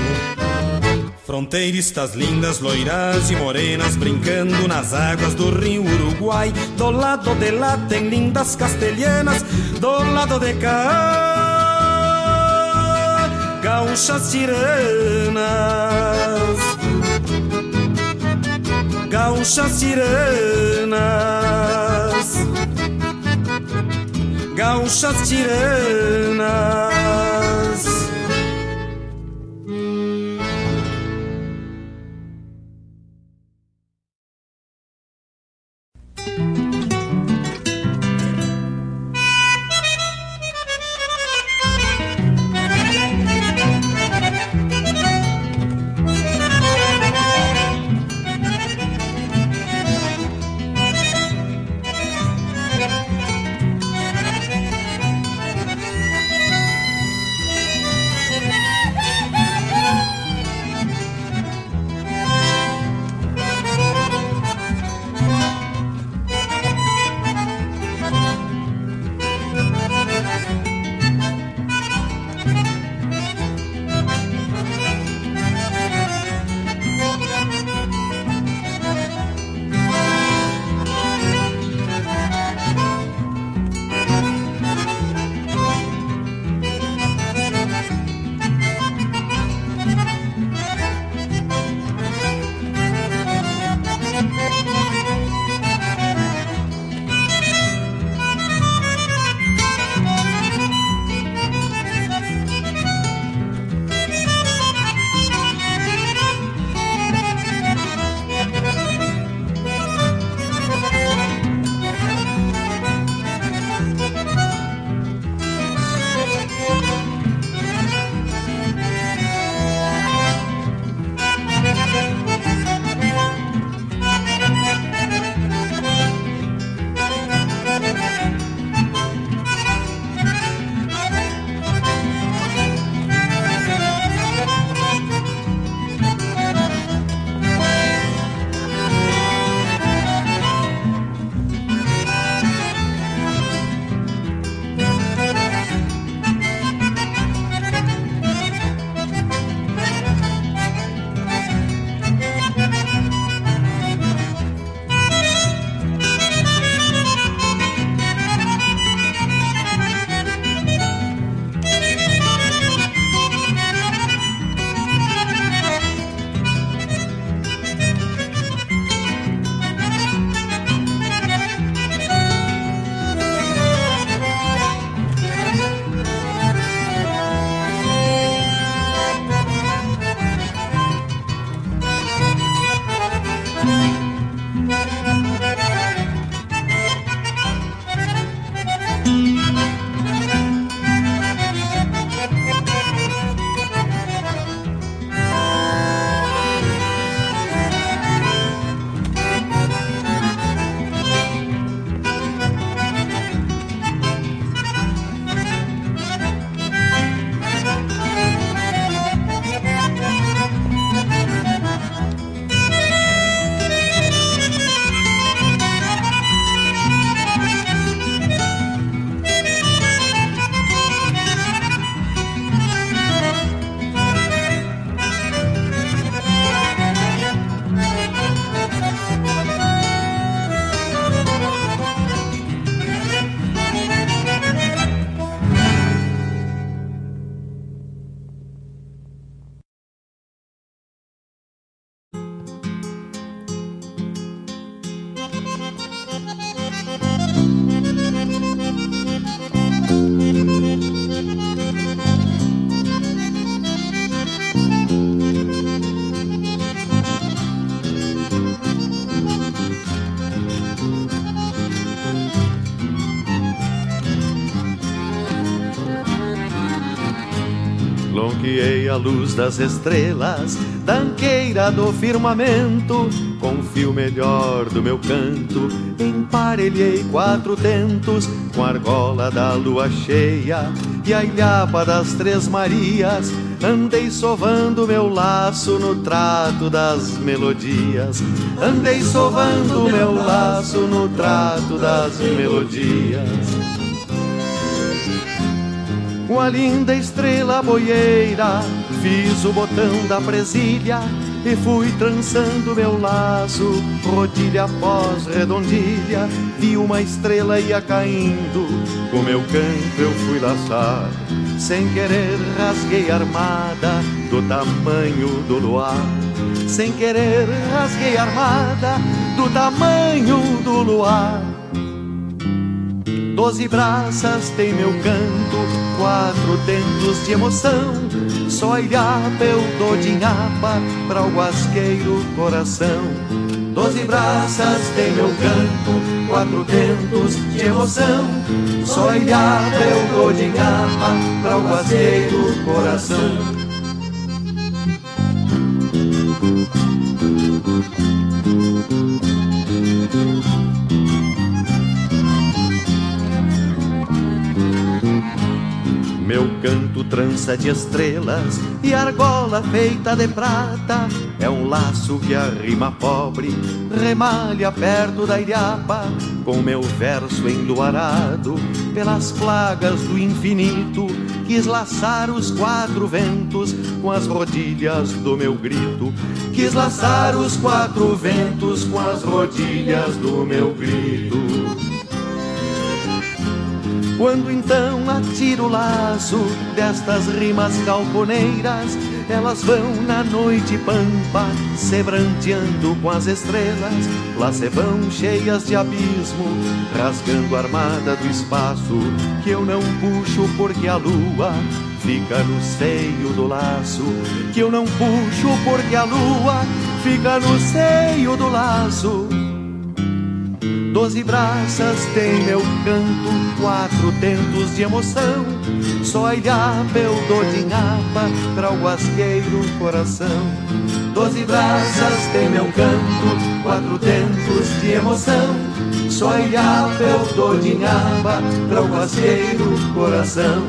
Fronteiristas lindas, loiras e morenas, brincando nas águas do rio Uruguai. Do lado de lá tem lindas castelhanas, do lado de cá, gaúchas tiranas. Gaúchas tiranas. Gaúchas tiranas. A luz das estrelas danqueira do firmamento, confio melhor do meu canto, emparelhei 4 tentos com a argola da lua cheia e a ilhapa das 3 Marias. Andei sovando meu laço no trato das melodias. Andei sovando meu laço no trato das melodias. Com a linda estrela boieira fiz o botão da presilha e fui trançando meu laço, rodilha após redondilha. Vi uma estrela ia caindo, com meu canto eu fui laçar. Sem querer rasguei a armada do tamanho do luar. Sem querer rasguei a armada do tamanho do luar. 12 braças tem meu canto, 4 tentos de emoção. Só ilhapa eu dou de inhapa pra o guasqueiro coração. 12 braças tem meu canto, 4 tentos de emoção. Só ilhapa eu dou de inhapa pra o guasqueiro coração. Meu canto trança de estrelas e argola feita de prata, é um laço que a rima pobre remalha perto da ilhapa. Com meu verso enluarado pelas plagas do infinito, quis laçar os 4 ventos com as rodilhas do meu grito. Quis laçar os 4 ventos com as rodilhas do meu grito. Quando então atiro o laço destas rimas galponeiras, elas vão na noite pampa, se branteando com as estrelas. Lá se vão cheias de abismo, rasgando a armada do espaço, que eu não puxo porque a lua fica no seio do laço. Que eu não puxo porque a lua fica no seio do laço. 12 braças tem meu canto, 4 tentos de emoção. Só ilhapa eu dou de inhapa pra o guasqueiro coração. 12 braças tem meu canto, 4 tentos de emoção. Só ilhapa eu dou de inhapa pra o guasqueiro coração.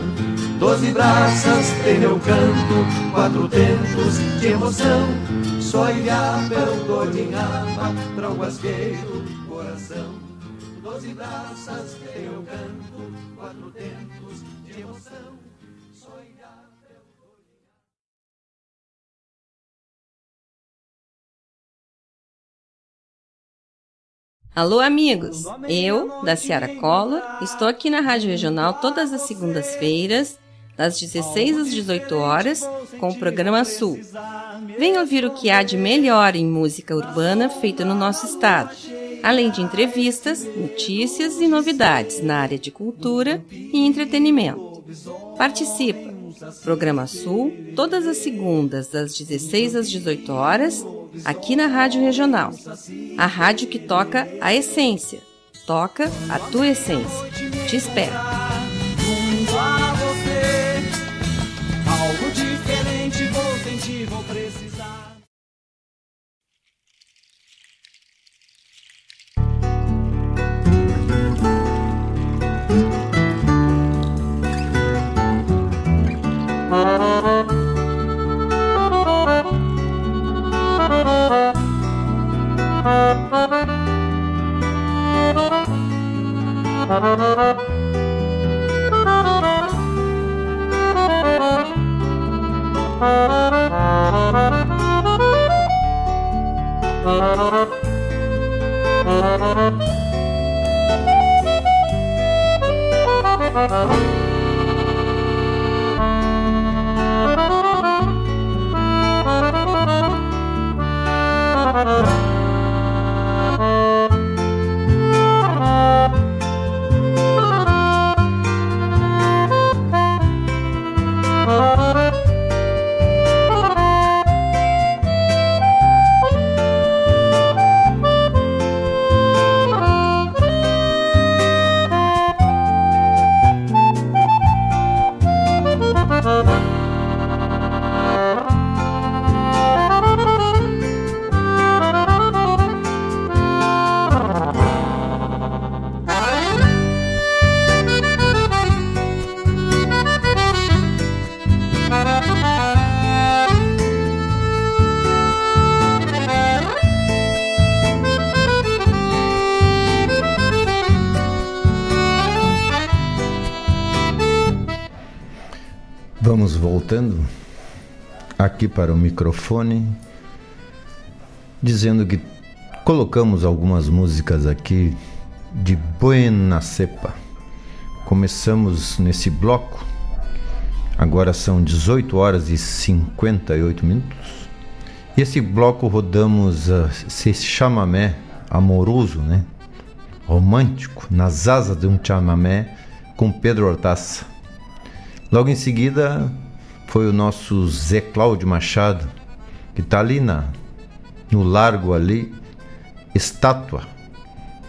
12 braças tem meu canto, 4 tentos de emoção. Só ilhapa eu dou de inhapa pra o guasqueiro coração. 12 braças que eu canto, 4 tentos de emoção. Só irá pelo olhar. Alô, amigos! Eu, da Ciara Collor, estou aqui na Rádio Regional todas as segundas-feiras, das 16 às 18 horas, com o programa Sul. Venha ouvir o que há de melhor em música urbana feita no nosso estado, além de entrevistas, notícias e novidades na área de cultura e entretenimento. Participa! Programa Sul, todas as segundas, das 16 às 18 horas, aqui na Rádio Regional. A rádio que toca a essência. Toca a tua essência. Te espero! Algo diferente vou sentir, vou precisar. voltando aqui para o microfone, dizendo que colocamos algumas músicas aqui de buena cepa. Começamos nesse bloco, agora são 18 horas e 58 minutos. E esse bloco rodamos esse chamamé amoroso, né? Romântico, nas asas de um chamamé, com Pedro Ortaça. Logo em seguida foi o nosso Zé Cláudio Machado, que está ali no largo ali, estátua,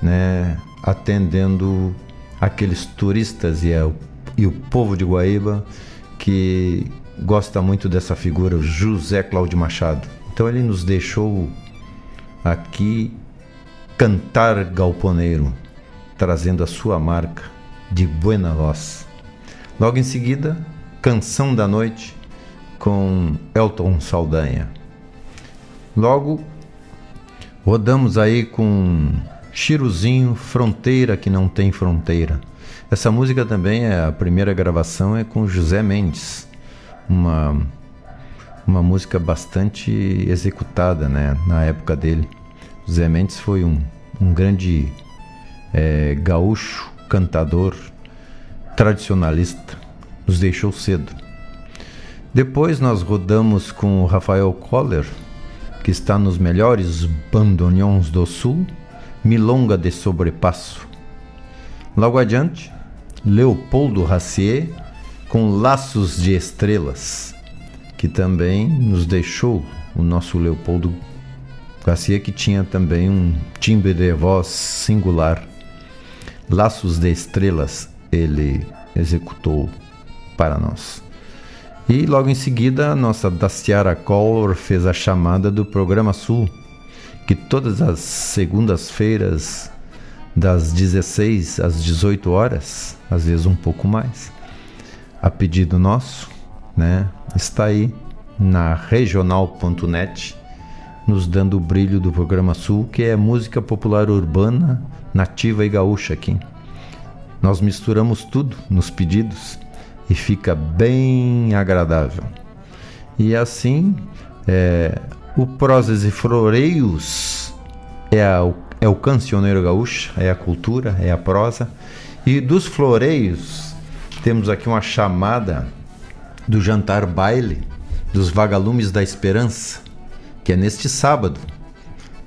né? Atendendo aqueles turistas e o povo de Guaíba que gosta muito dessa figura, o José Cláudio Machado. Então ele nos deixou aqui cantar galponeiro, trazendo a sua marca de buena voz. Logo em seguida, Canção da Noite com Elton Saldanha. Logo, rodamos aí com Chiruzinho, Fronteira que não tem fronteira. Essa música também é a primeira gravação, é com José Mendes, uma música bastante executada, né, na época dele. José Mendes foi um grande gaúcho, cantador, tradicionalista, nos deixou cedo. Depois nós rodamos com o Rafael Koller, que está nos melhores bandoneons do sul, Milonga de Sobrepasso. Logo adiante, Leopoldo Rassier com Laços de Estrelas, que também nos deixou o nosso Leopoldo Rassier, que tinha também um timbre de voz singular. Laços de Estrelas ele executou para nós. E logo em seguida, a nossa Daciara Collor fez a chamada do Programa Sul, que todas as segundas-feiras, das 16 às 18 horas, às vezes um pouco mais, a pedido nosso, né, está aí na regional.net, nos dando o brilho do Programa Sul, que é música popular urbana, nativa e gaúcha aqui. Nós misturamos tudo nos pedidos e fica bem agradável. E assim, o Prosas e Floreios é o cancioneiro gaúcho, é a cultura, é a prosa. E dos floreios, temos aqui uma chamada do jantar baile dos Vagalumes da Esperança, que é neste sábado.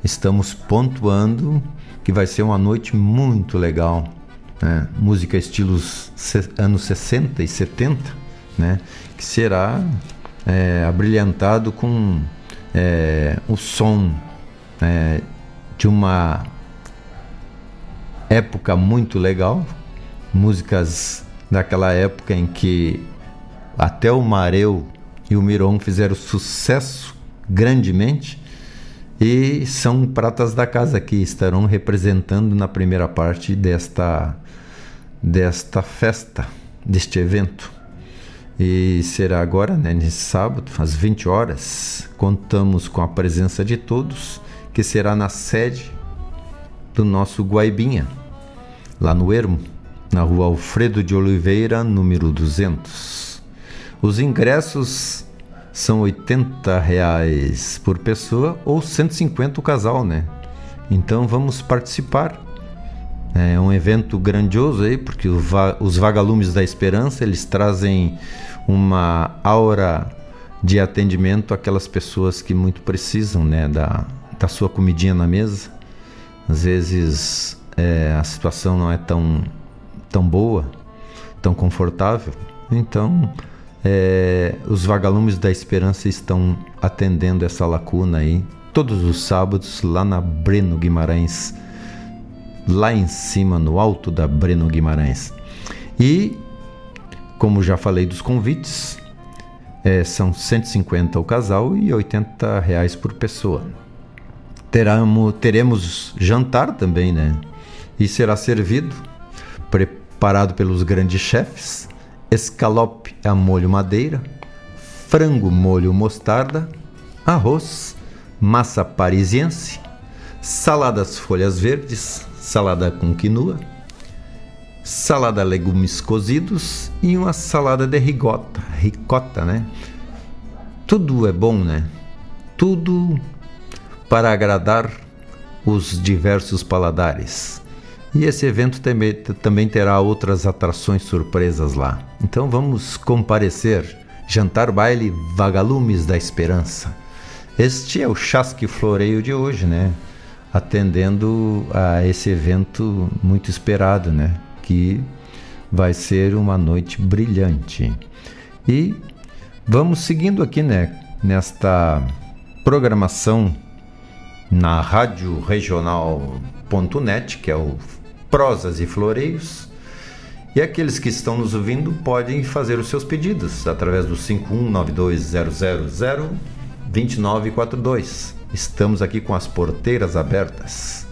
Estamos pontuando que vai ser uma noite muito legal, né? Música estilos anos 60 e 70, né? Que será abrilhantado com o som de uma época muito legal, músicas daquela época em que até o Mareu e o Miron fizeram sucesso grandemente, e são pratas da casa que estarão representando na primeira parte desta festa, deste evento. E será agora, né, nesse sábado, às 20 horas. Contamos com a presença de todos, que será na sede do nosso Guaibinha, lá no Ermo, na rua Alfredo de Oliveira, número 200. Os ingressos são R$80 por pessoa ou R$150 o casal, né? Então vamos participar. É um evento grandioso aí, porque os Vagalumes da Esperança, eles trazem uma aura de atendimento àquelas pessoas que muito precisam, né, da sua comidinha na mesa. Às vezes a situação não é tão boa, tão confortável. Então os Vagalumes da Esperança estão atendendo essa lacuna aí todos os sábados lá na Breno Guimarães, lá em cima, no alto da Breno Guimarães. E como já falei dos convites, são R$150 o casal e R$80 por pessoa. Teremos jantar também, né? E será servido, preparado pelos grandes chefes: escalope a molho madeira, frango molho mostarda, arroz, massa parisiense, saladas folhas verdes, salada com quinua, salada de legumes cozidos e uma salada de ricota, né? Tudo é bom, né? Tudo para agradar os diversos paladares. E esse evento também terá outras atrações surpresas lá. Então vamos comparecer, jantar baile Vagalumes da Esperança. Este é o Chasque Floreio de hoje, né? Atendendo a esse evento muito esperado, né? Que vai ser uma noite brilhante. E vamos seguindo aqui, né? Nesta programação na radioregional.net, que é o Prosas e Floreios. E aqueles que estão nos ouvindo podem fazer os seus pedidos através do 51920002942. Estamos aqui com as porteiras abertas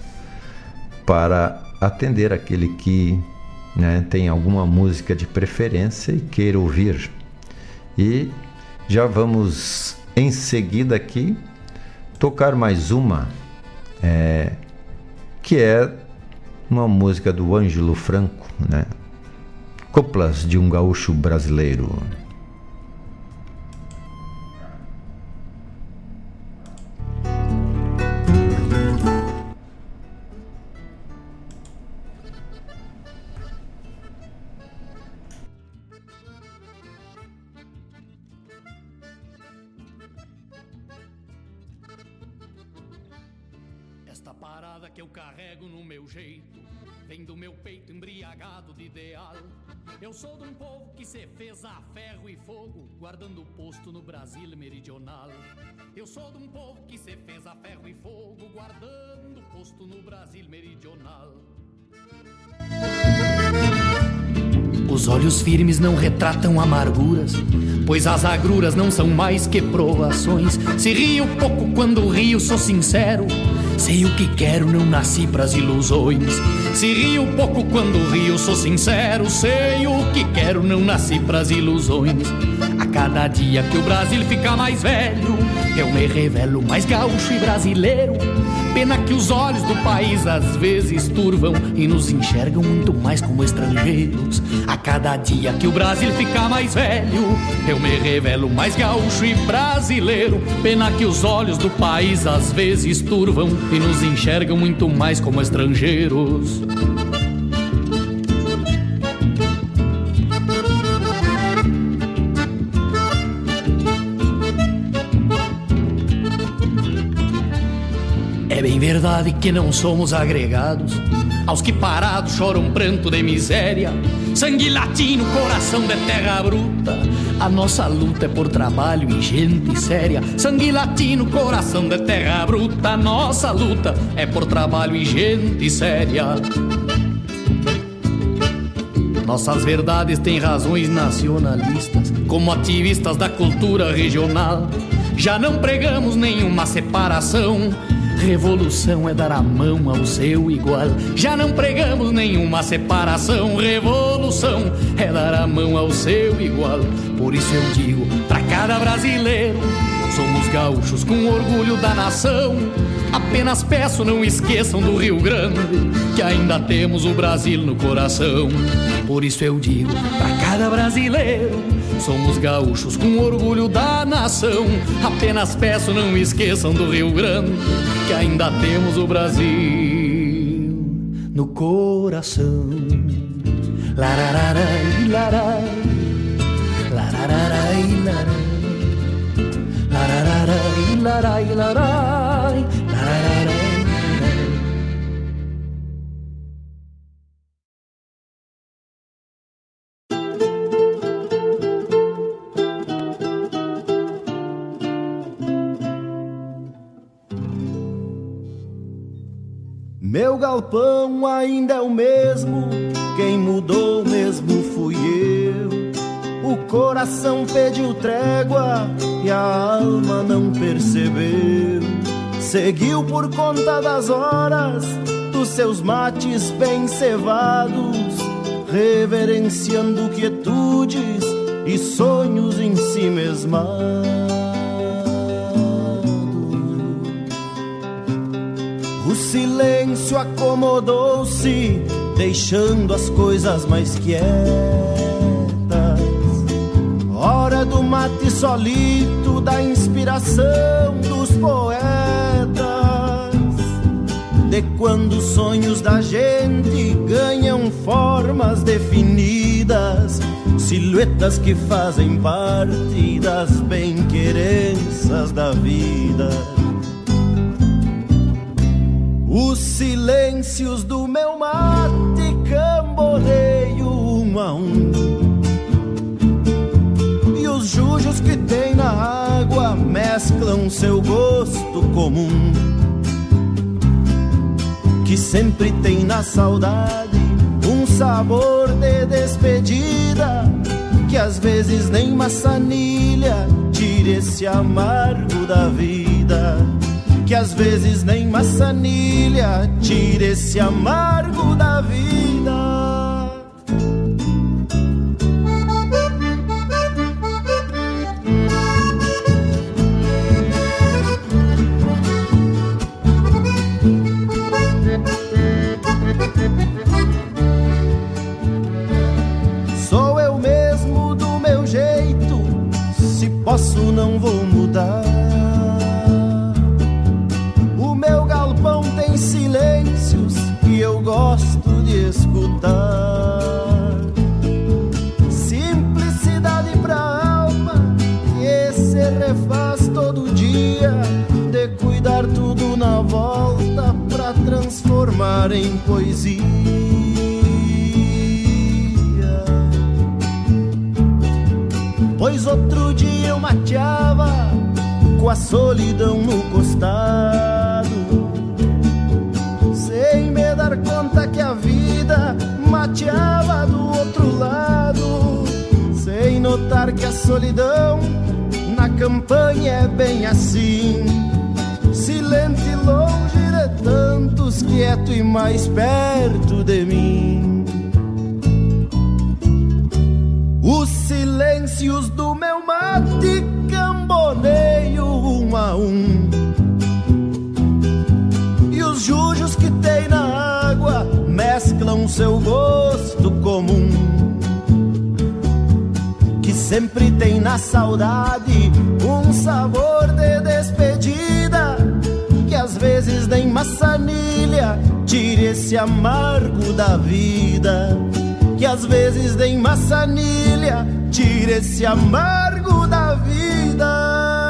para atender aquele que, né, tem alguma música de preferência e queira ouvir. E já vamos em seguida aqui tocar mais uma, que é uma música do Ângelo Franco, né? Coplas de um gaúcho brasileiro. Esta parada que eu carrego no meu jeito vem do meu peito embriagado de ideal. Eu sou de um povo que se fez a ferro e fogo, guardando posto no Brasil meridional. Eu sou de um povo que se fez a ferro e fogo, guardando posto no Brasil meridional. Os olhos firmes não retratam amarguras, pois as agruras não são mais que provações. Se rio pouco quando rio, sou sincero, sei o que quero, não nasci pras ilusões. Se rio pouco quando rio, sou sincero, sei o que quero, não nasci pras ilusões. A cada dia que o Brasil fica mais velho, eu me revelo mais gaúcho e brasileiro. Pena que os olhos do país às vezes turvam e nos enxergam muito mais como estrangeiros. A cada dia que o Brasil fica mais velho, eu me revelo mais gaúcho e brasileiro. Pena que os olhos do país às vezes turvam e nos enxergam muito mais como estrangeiros. É verdade que não somos agregados aos que parados choram pranto de miséria. Sangue latino, coração de terra bruta, a nossa luta é por trabalho e gente séria. Sangue latino, coração de terra bruta, a nossa luta é por trabalho e gente séria. Nossas verdades têm razões nacionalistas, como ativistas da cultura regional. Já não pregamos nenhuma separação, revolução é dar a mão ao seu igual. Já não pregamos nenhuma separação, revolução é dar a mão ao seu igual. Por isso eu digo pra cada brasileiro, somos gaúchos com orgulho da nação. Apenas peço, não esqueçam do Rio Grande, que ainda temos o Brasil no coração. Por isso eu digo pra cada brasileiro, somos gaúchos com orgulho da nação. Apenas peço, não esqueçam do Rio Grande, que ainda temos o Brasil no coração. Larararai, larai, larararai, larai, larararai, larai, larai, larararai. Meu galpão ainda é o mesmo, quem mudou mesmo fui eu. O coração pediu trégua e a alma não percebeu. Seguiu por conta das horas, dos seus mates bem cevados, reverenciando quietudes e sonhos em si mesma. O silêncio acomodou-se deixando as coisas mais quietas. Hora do mate solito, da inspiração dos poetas, de quando os sonhos da gente ganham formas definidas, silhuetas que fazem parte das bem-querenças da vida. Os silêncios do meu mate camboreio um a um, e os jujos que tem na água mesclam seu gosto comum, que sempre tem na saudade um sabor de despedida, que às vezes nem maçanilha tira esse amargo da vida, que às vezes nem maçanilha tira esse amargo da vida. Sou eu mesmo do meu jeito, se posso não vou mudar. Silêncios que eu gosto de escutar, simplicidade pra alma que se refaz todo dia, de cuidar tudo na volta pra transformar em poesia. Pois outro dia eu mateava com a solidão no costar, sem me dar conta que a vida mateava do outro lado, sem notar que a solidão na campanha é bem assim, silente e longe de tantos, quieto e mais perto de mim. Os silêncios do meu mate camboneio um a um, os jujos que tem na água mesclam seu gosto comum, que sempre tem na saudade um sabor de despedida, que às vezes nem maçanilha tira esse amargo da vida, que às vezes nem maçanilha tira esse amargo da vida.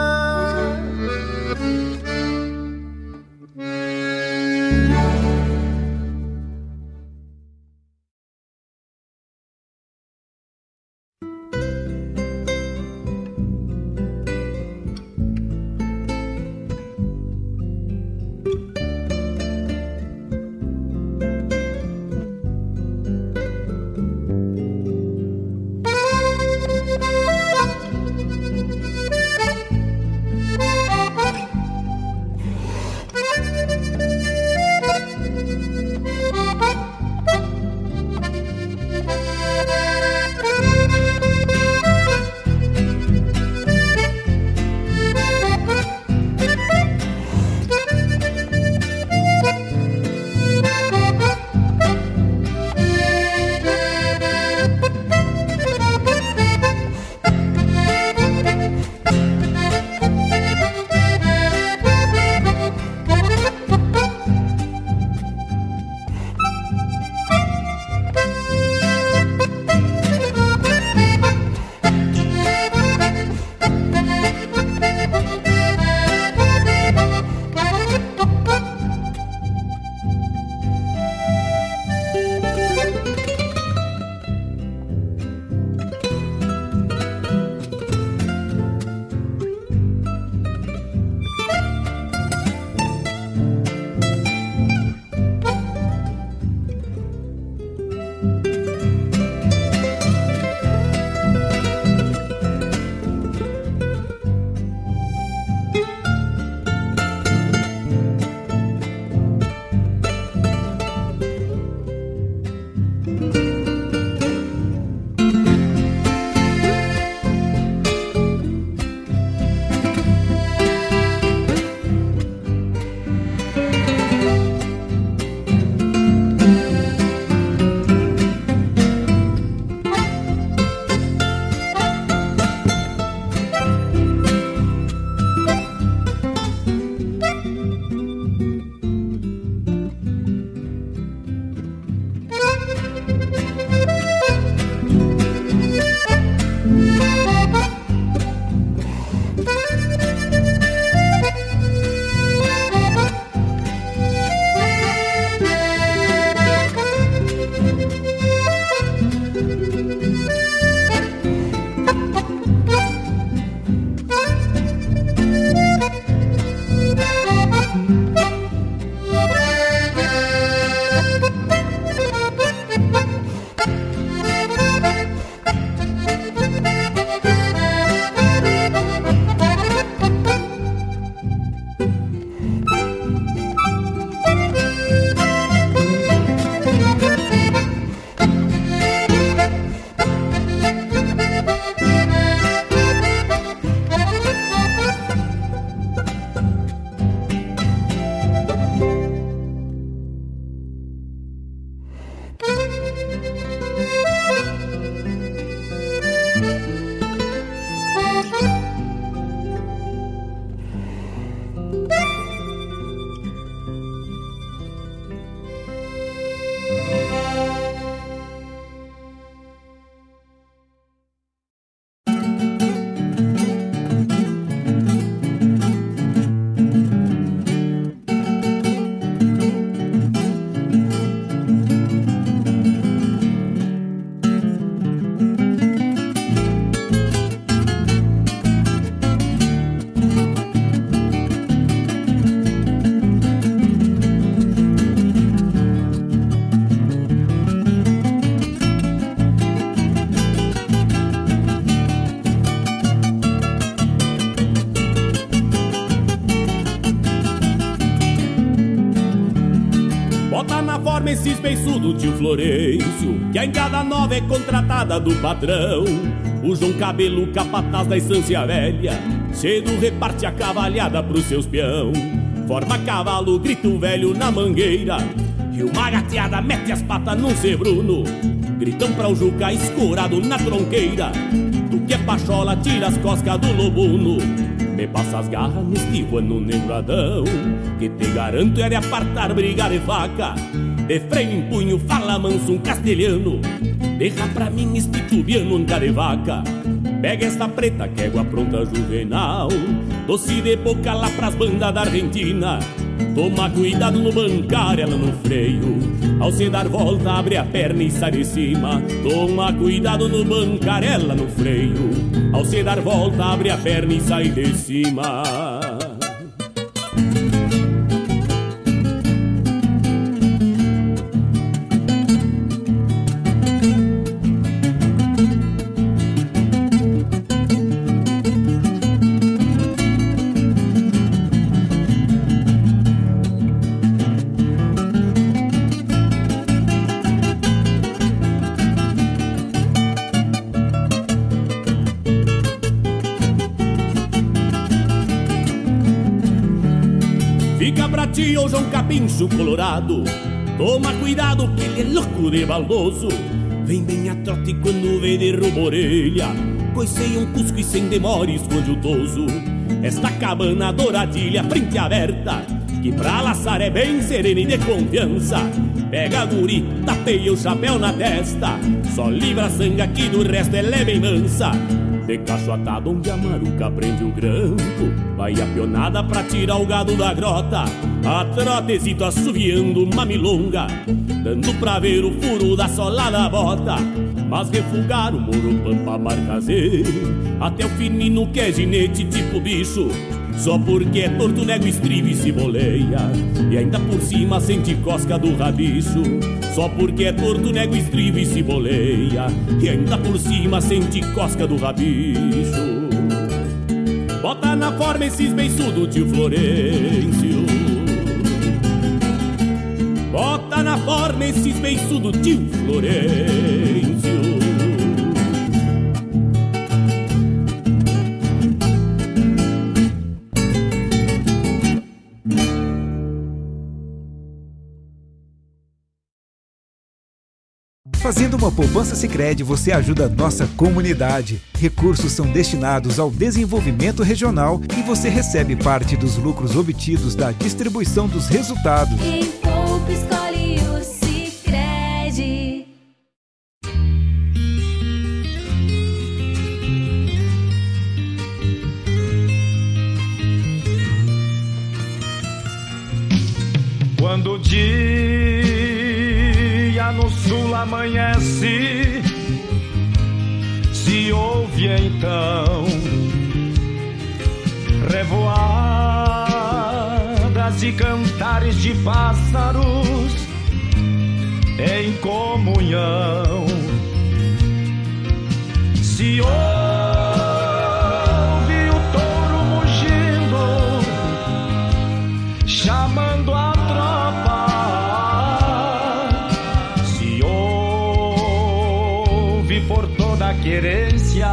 bota na forma esses beiçudo, tio Florencio, que a engada nova é contratada do patrão. O João Cabelo, capataz da estância velha, cedo reparte a cavalhada pros seus peão. Forma cavalo, grita o velho na mangueira, e uma gateada mete as patas num zebruno. Gritão pra o Juca escorado na tronqueira, tu que é pachola, tira as coscas do lobuno. Me passa as garras no esquivo no neuradão, que te garanto é de apartar, brigar e faca. De freio em punho, fala manso um castelhano, derra pra mim este tubiano andar de vaca. Pega esta preta que égua pronta juvenal, doce de boca lá pras bandas da Argentina. Toma cuidado no bancar, ela no freio, ao se dar volta abre a perna e sai de cima. Toma cuidado no bancar, ela no freio, ao se dar volta abre a perna e sai de cima. Tio João Capincho colorado, toma cuidado que ele é louco de baldoso. Vem bem a trote quando vem de rouba orelha, coiceia um cusco e sem demora esconde o toso. Esta cabana douradilha, frente aberta, que pra laçar é bem serena e de confiança. Pega a guri, tapeia o chapéu na testa, só livra a sanga que do resto ela é bem mansa. De cacho atado onde a maruca prende o grampo, vai a pionada pra tirar o gado da grota. A trotezito assoviando uma milonga, dando pra ver o furo da sola da bota. Mas refugar o muro pampa marcaseiro, até o finino que é ginete tipo bicho, só porque é torto nego estribe e se boleia, e ainda por cima sente cosca do rabicho. Só porque é torto nego estribe e se boleia, e ainda por cima sente cosca do rabicho. Bota na forma esses beiçudo, tio Florencio, bota na forma esses beiçudo, tio Florencio. Fazendo uma poupança Sicredi, você ajuda a nossa comunidade. Recursos são destinados ao desenvolvimento regional e você recebe parte dos lucros obtidos da distribuição dos resultados. Quem poupa, escolhe o Sicredi. Quando o dia no sul amanhece, se ouve então revoadas e cantares de pássaros em comunhão. Se ouve o touro mugindo, chamando a querência,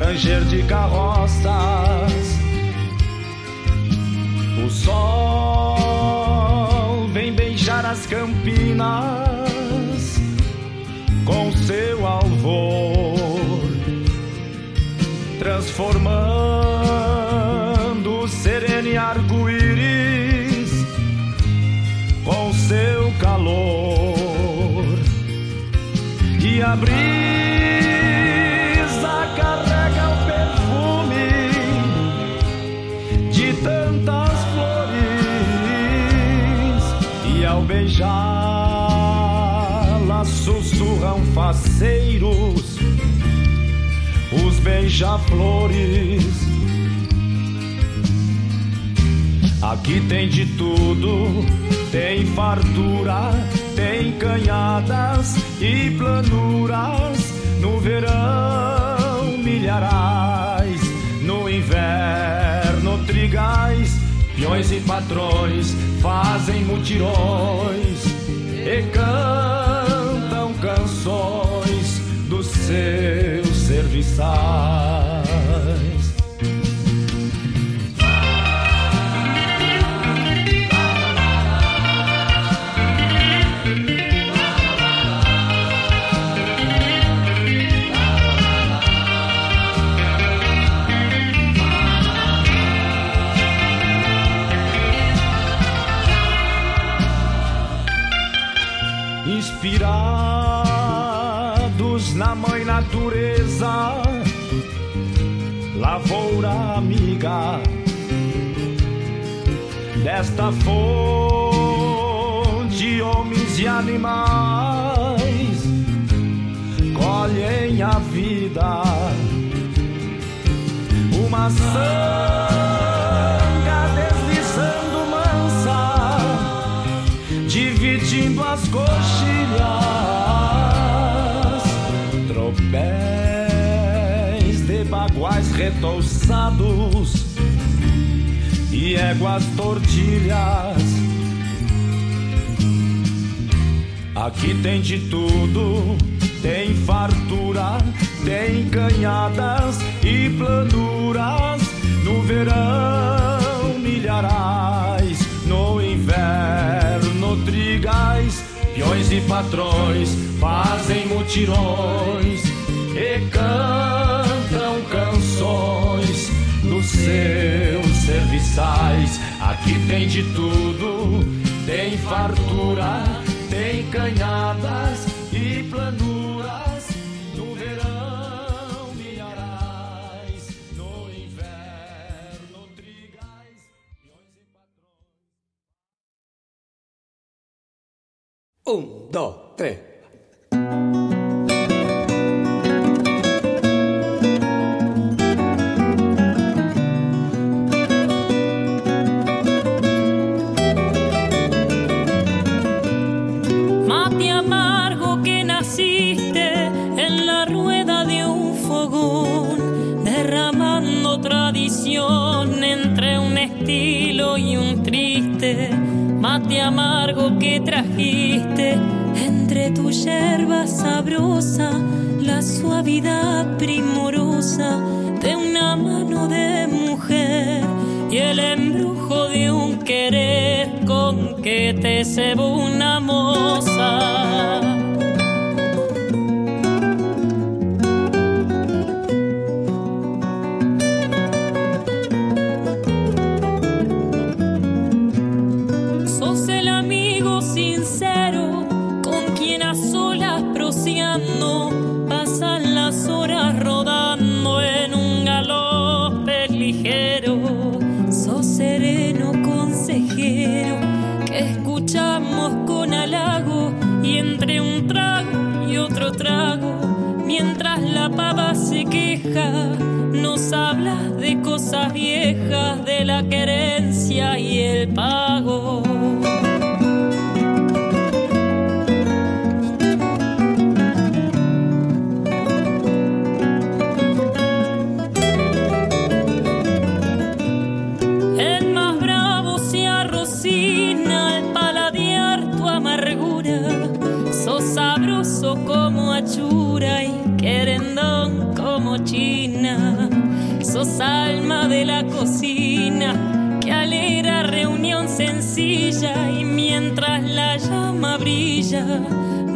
ranger de carroças. O sol vem beijar as campinas com seu alvor, transformando o sereno em arco-íris com seu calor. E a brisa carrega o perfume de tantas flores, e ao beijá-la sussurram faceiros os beija-flores. Aqui tem de tudo, tem fartura, tem canhadas e planuras. No verão milharais, no inverno trigais, peões e patrões fazem mutirões e cantam canções dos seus serviçais. Inspirados na mãe natureza, lavoura amiga desta fonte, homens e animais colhem a vida. Uma sanga deslizando mansa, dividindo as coxas, tropéis de baguais retouçados e éguas tortilhas. Aqui tem de tudo, tem fartura, tem canhadas e planuras. No verão milharais, no inverno trigais. Peões e patrões fazem mutirões e cantam canções dos seus serviçais. Aqui tem de tudo, tem fartura, tem canhadas e planuras. No verão milharais, no inverno trigais. Peões e patrões. 1, 2, 3. Mate amargo que trajiste entre tu yerba sabrosa, la suavidad primorosa de una mano de mujer y el embrujo de un querer con que te cebó una moza. Nos hablas de cosas viejas, de la querencia y el pago. El más bravo se arrocina al paladear tu amargura. Sos sabroso como achura y querendón como China. Sos alma de la cocina que alegra reunión sencilla, y mientras la llama brilla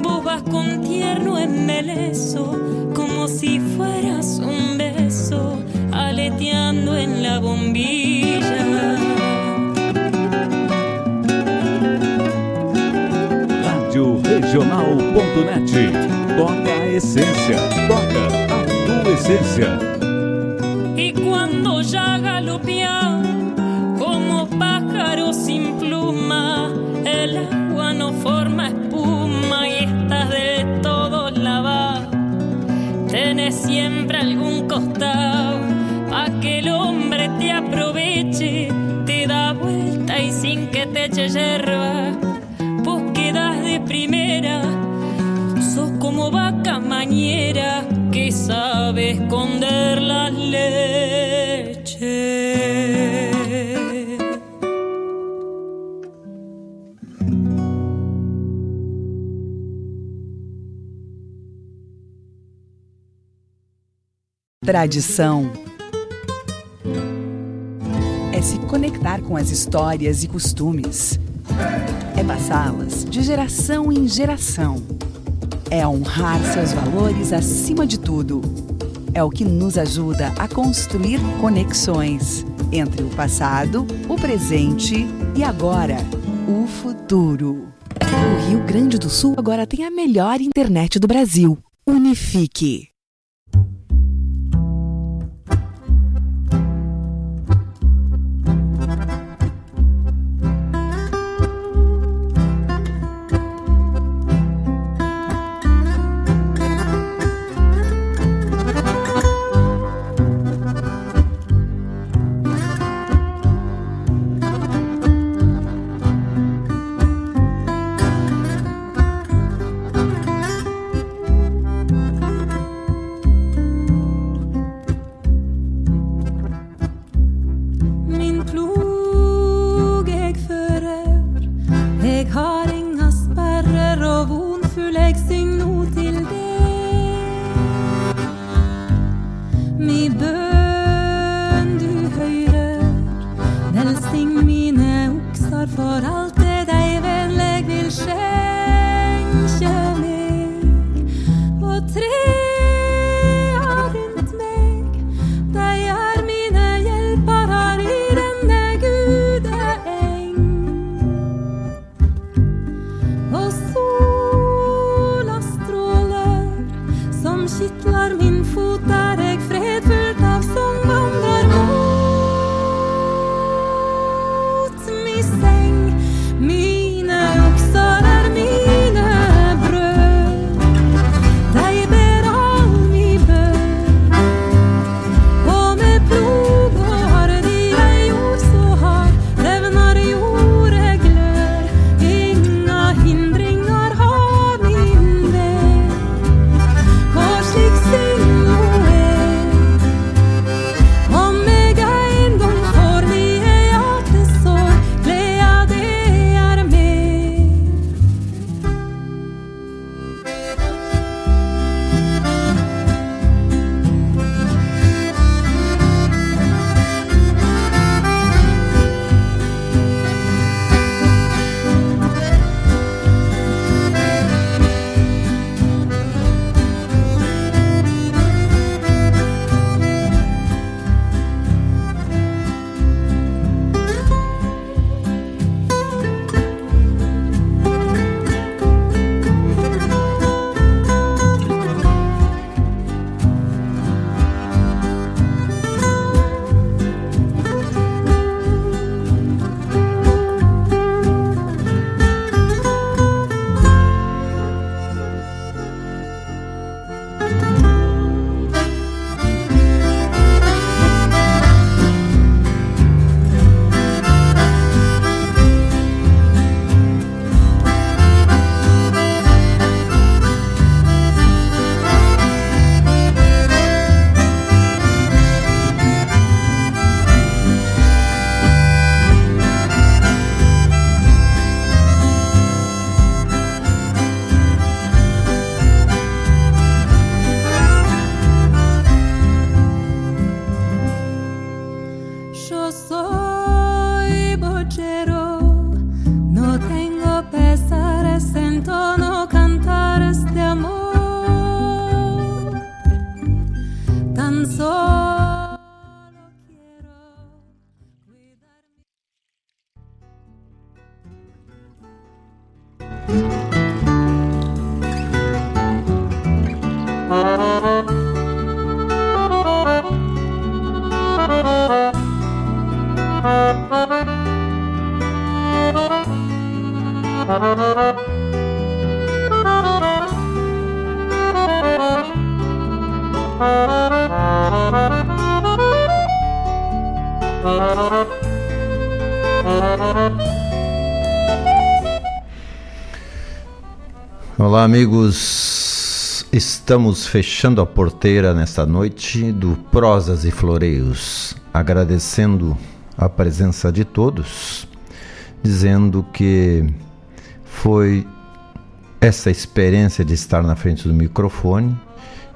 vos vas con tierno embeleso como si fueras un beso aleteando en la bombilla. radioregional.net. Toca a essência, toca a esencia. Y cuando ya galopean como pájaros sin pluma, el agua no forma espuma y estás de todo lavado. Tenés siempre algún costado pa' que el hombre te aproveche, te da vuelta y sin que te eche hierba vos quedás de primera. Sos como vaca mañera que sabe esconder las leches. Tradição é se conectar com as histórias e costumes. É passá-las de geração em geração. É honrar seus valores acima de tudo. É o que nos ajuda a construir conexões entre o passado, o presente e agora, o futuro. O Rio Grande do Sul agora tem a melhor internet do Brasil. Unifique. Olá amigos, estamos fechando a porteira nesta noite do Prosas e Floreios, agradecendo a presença de todos, dizendo que foi essa experiência de estar na frente do microfone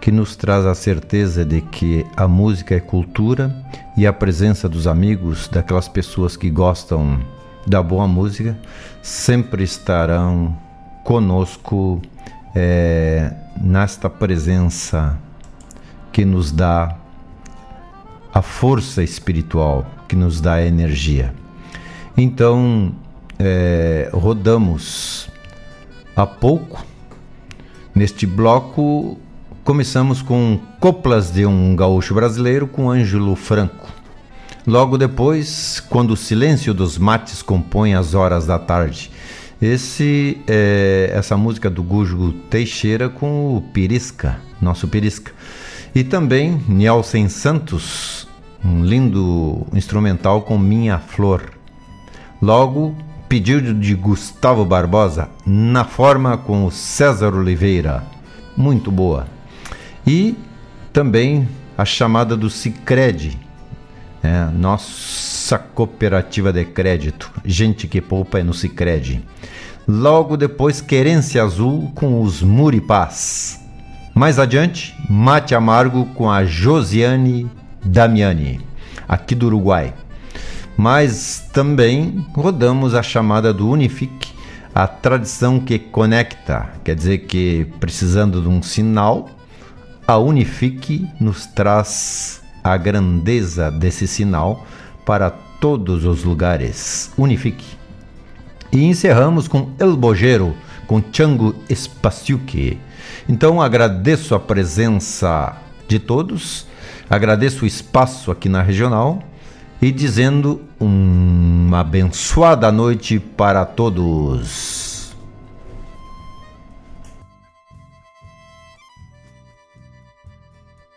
que nos traz a certeza de que a música é cultura e a presença dos amigos, daquelas pessoas que gostam da boa música, sempre estarão conosco nesta presença que nos dá a força espiritual, que nos dá a energia. Então, rodamos há pouco. Neste bloco, começamos com Coplas de um Gaúcho Brasileiro, com Ângelo Franco. Logo depois, Quando o Silêncio dos Mates Compõe as Horas da Tarde. Essa música do Gujo Teixeira com o Pirisca, nosso Pirisca. E também Nielsen Santos, um lindo instrumental com Minha Flor. Logo, pedido de Gustavo Barbosa, Na Forma, com o César Oliveira, muito boa. E também a chamada do Sicredi, nossa cooperativa de crédito, gente que poupa é no Sicredi. Logo depois, Querência Azul com os Muripás. Mais adiante, Mate Amargo com a Josiane Damiani, aqui do Uruguai. Mas também rodamos a chamada do Unifique, a tradição que conecta. Quer dizer que, precisando de um sinal, a Unifique nos traz a grandeza desse sinal para todos os lugares. Unifique. E encerramos com El Bojero, com Chango Espaciuque. Então, agradeço a presença de todos, agradeço o espaço aqui na Regional e dizendo uma abençoada noite para todos.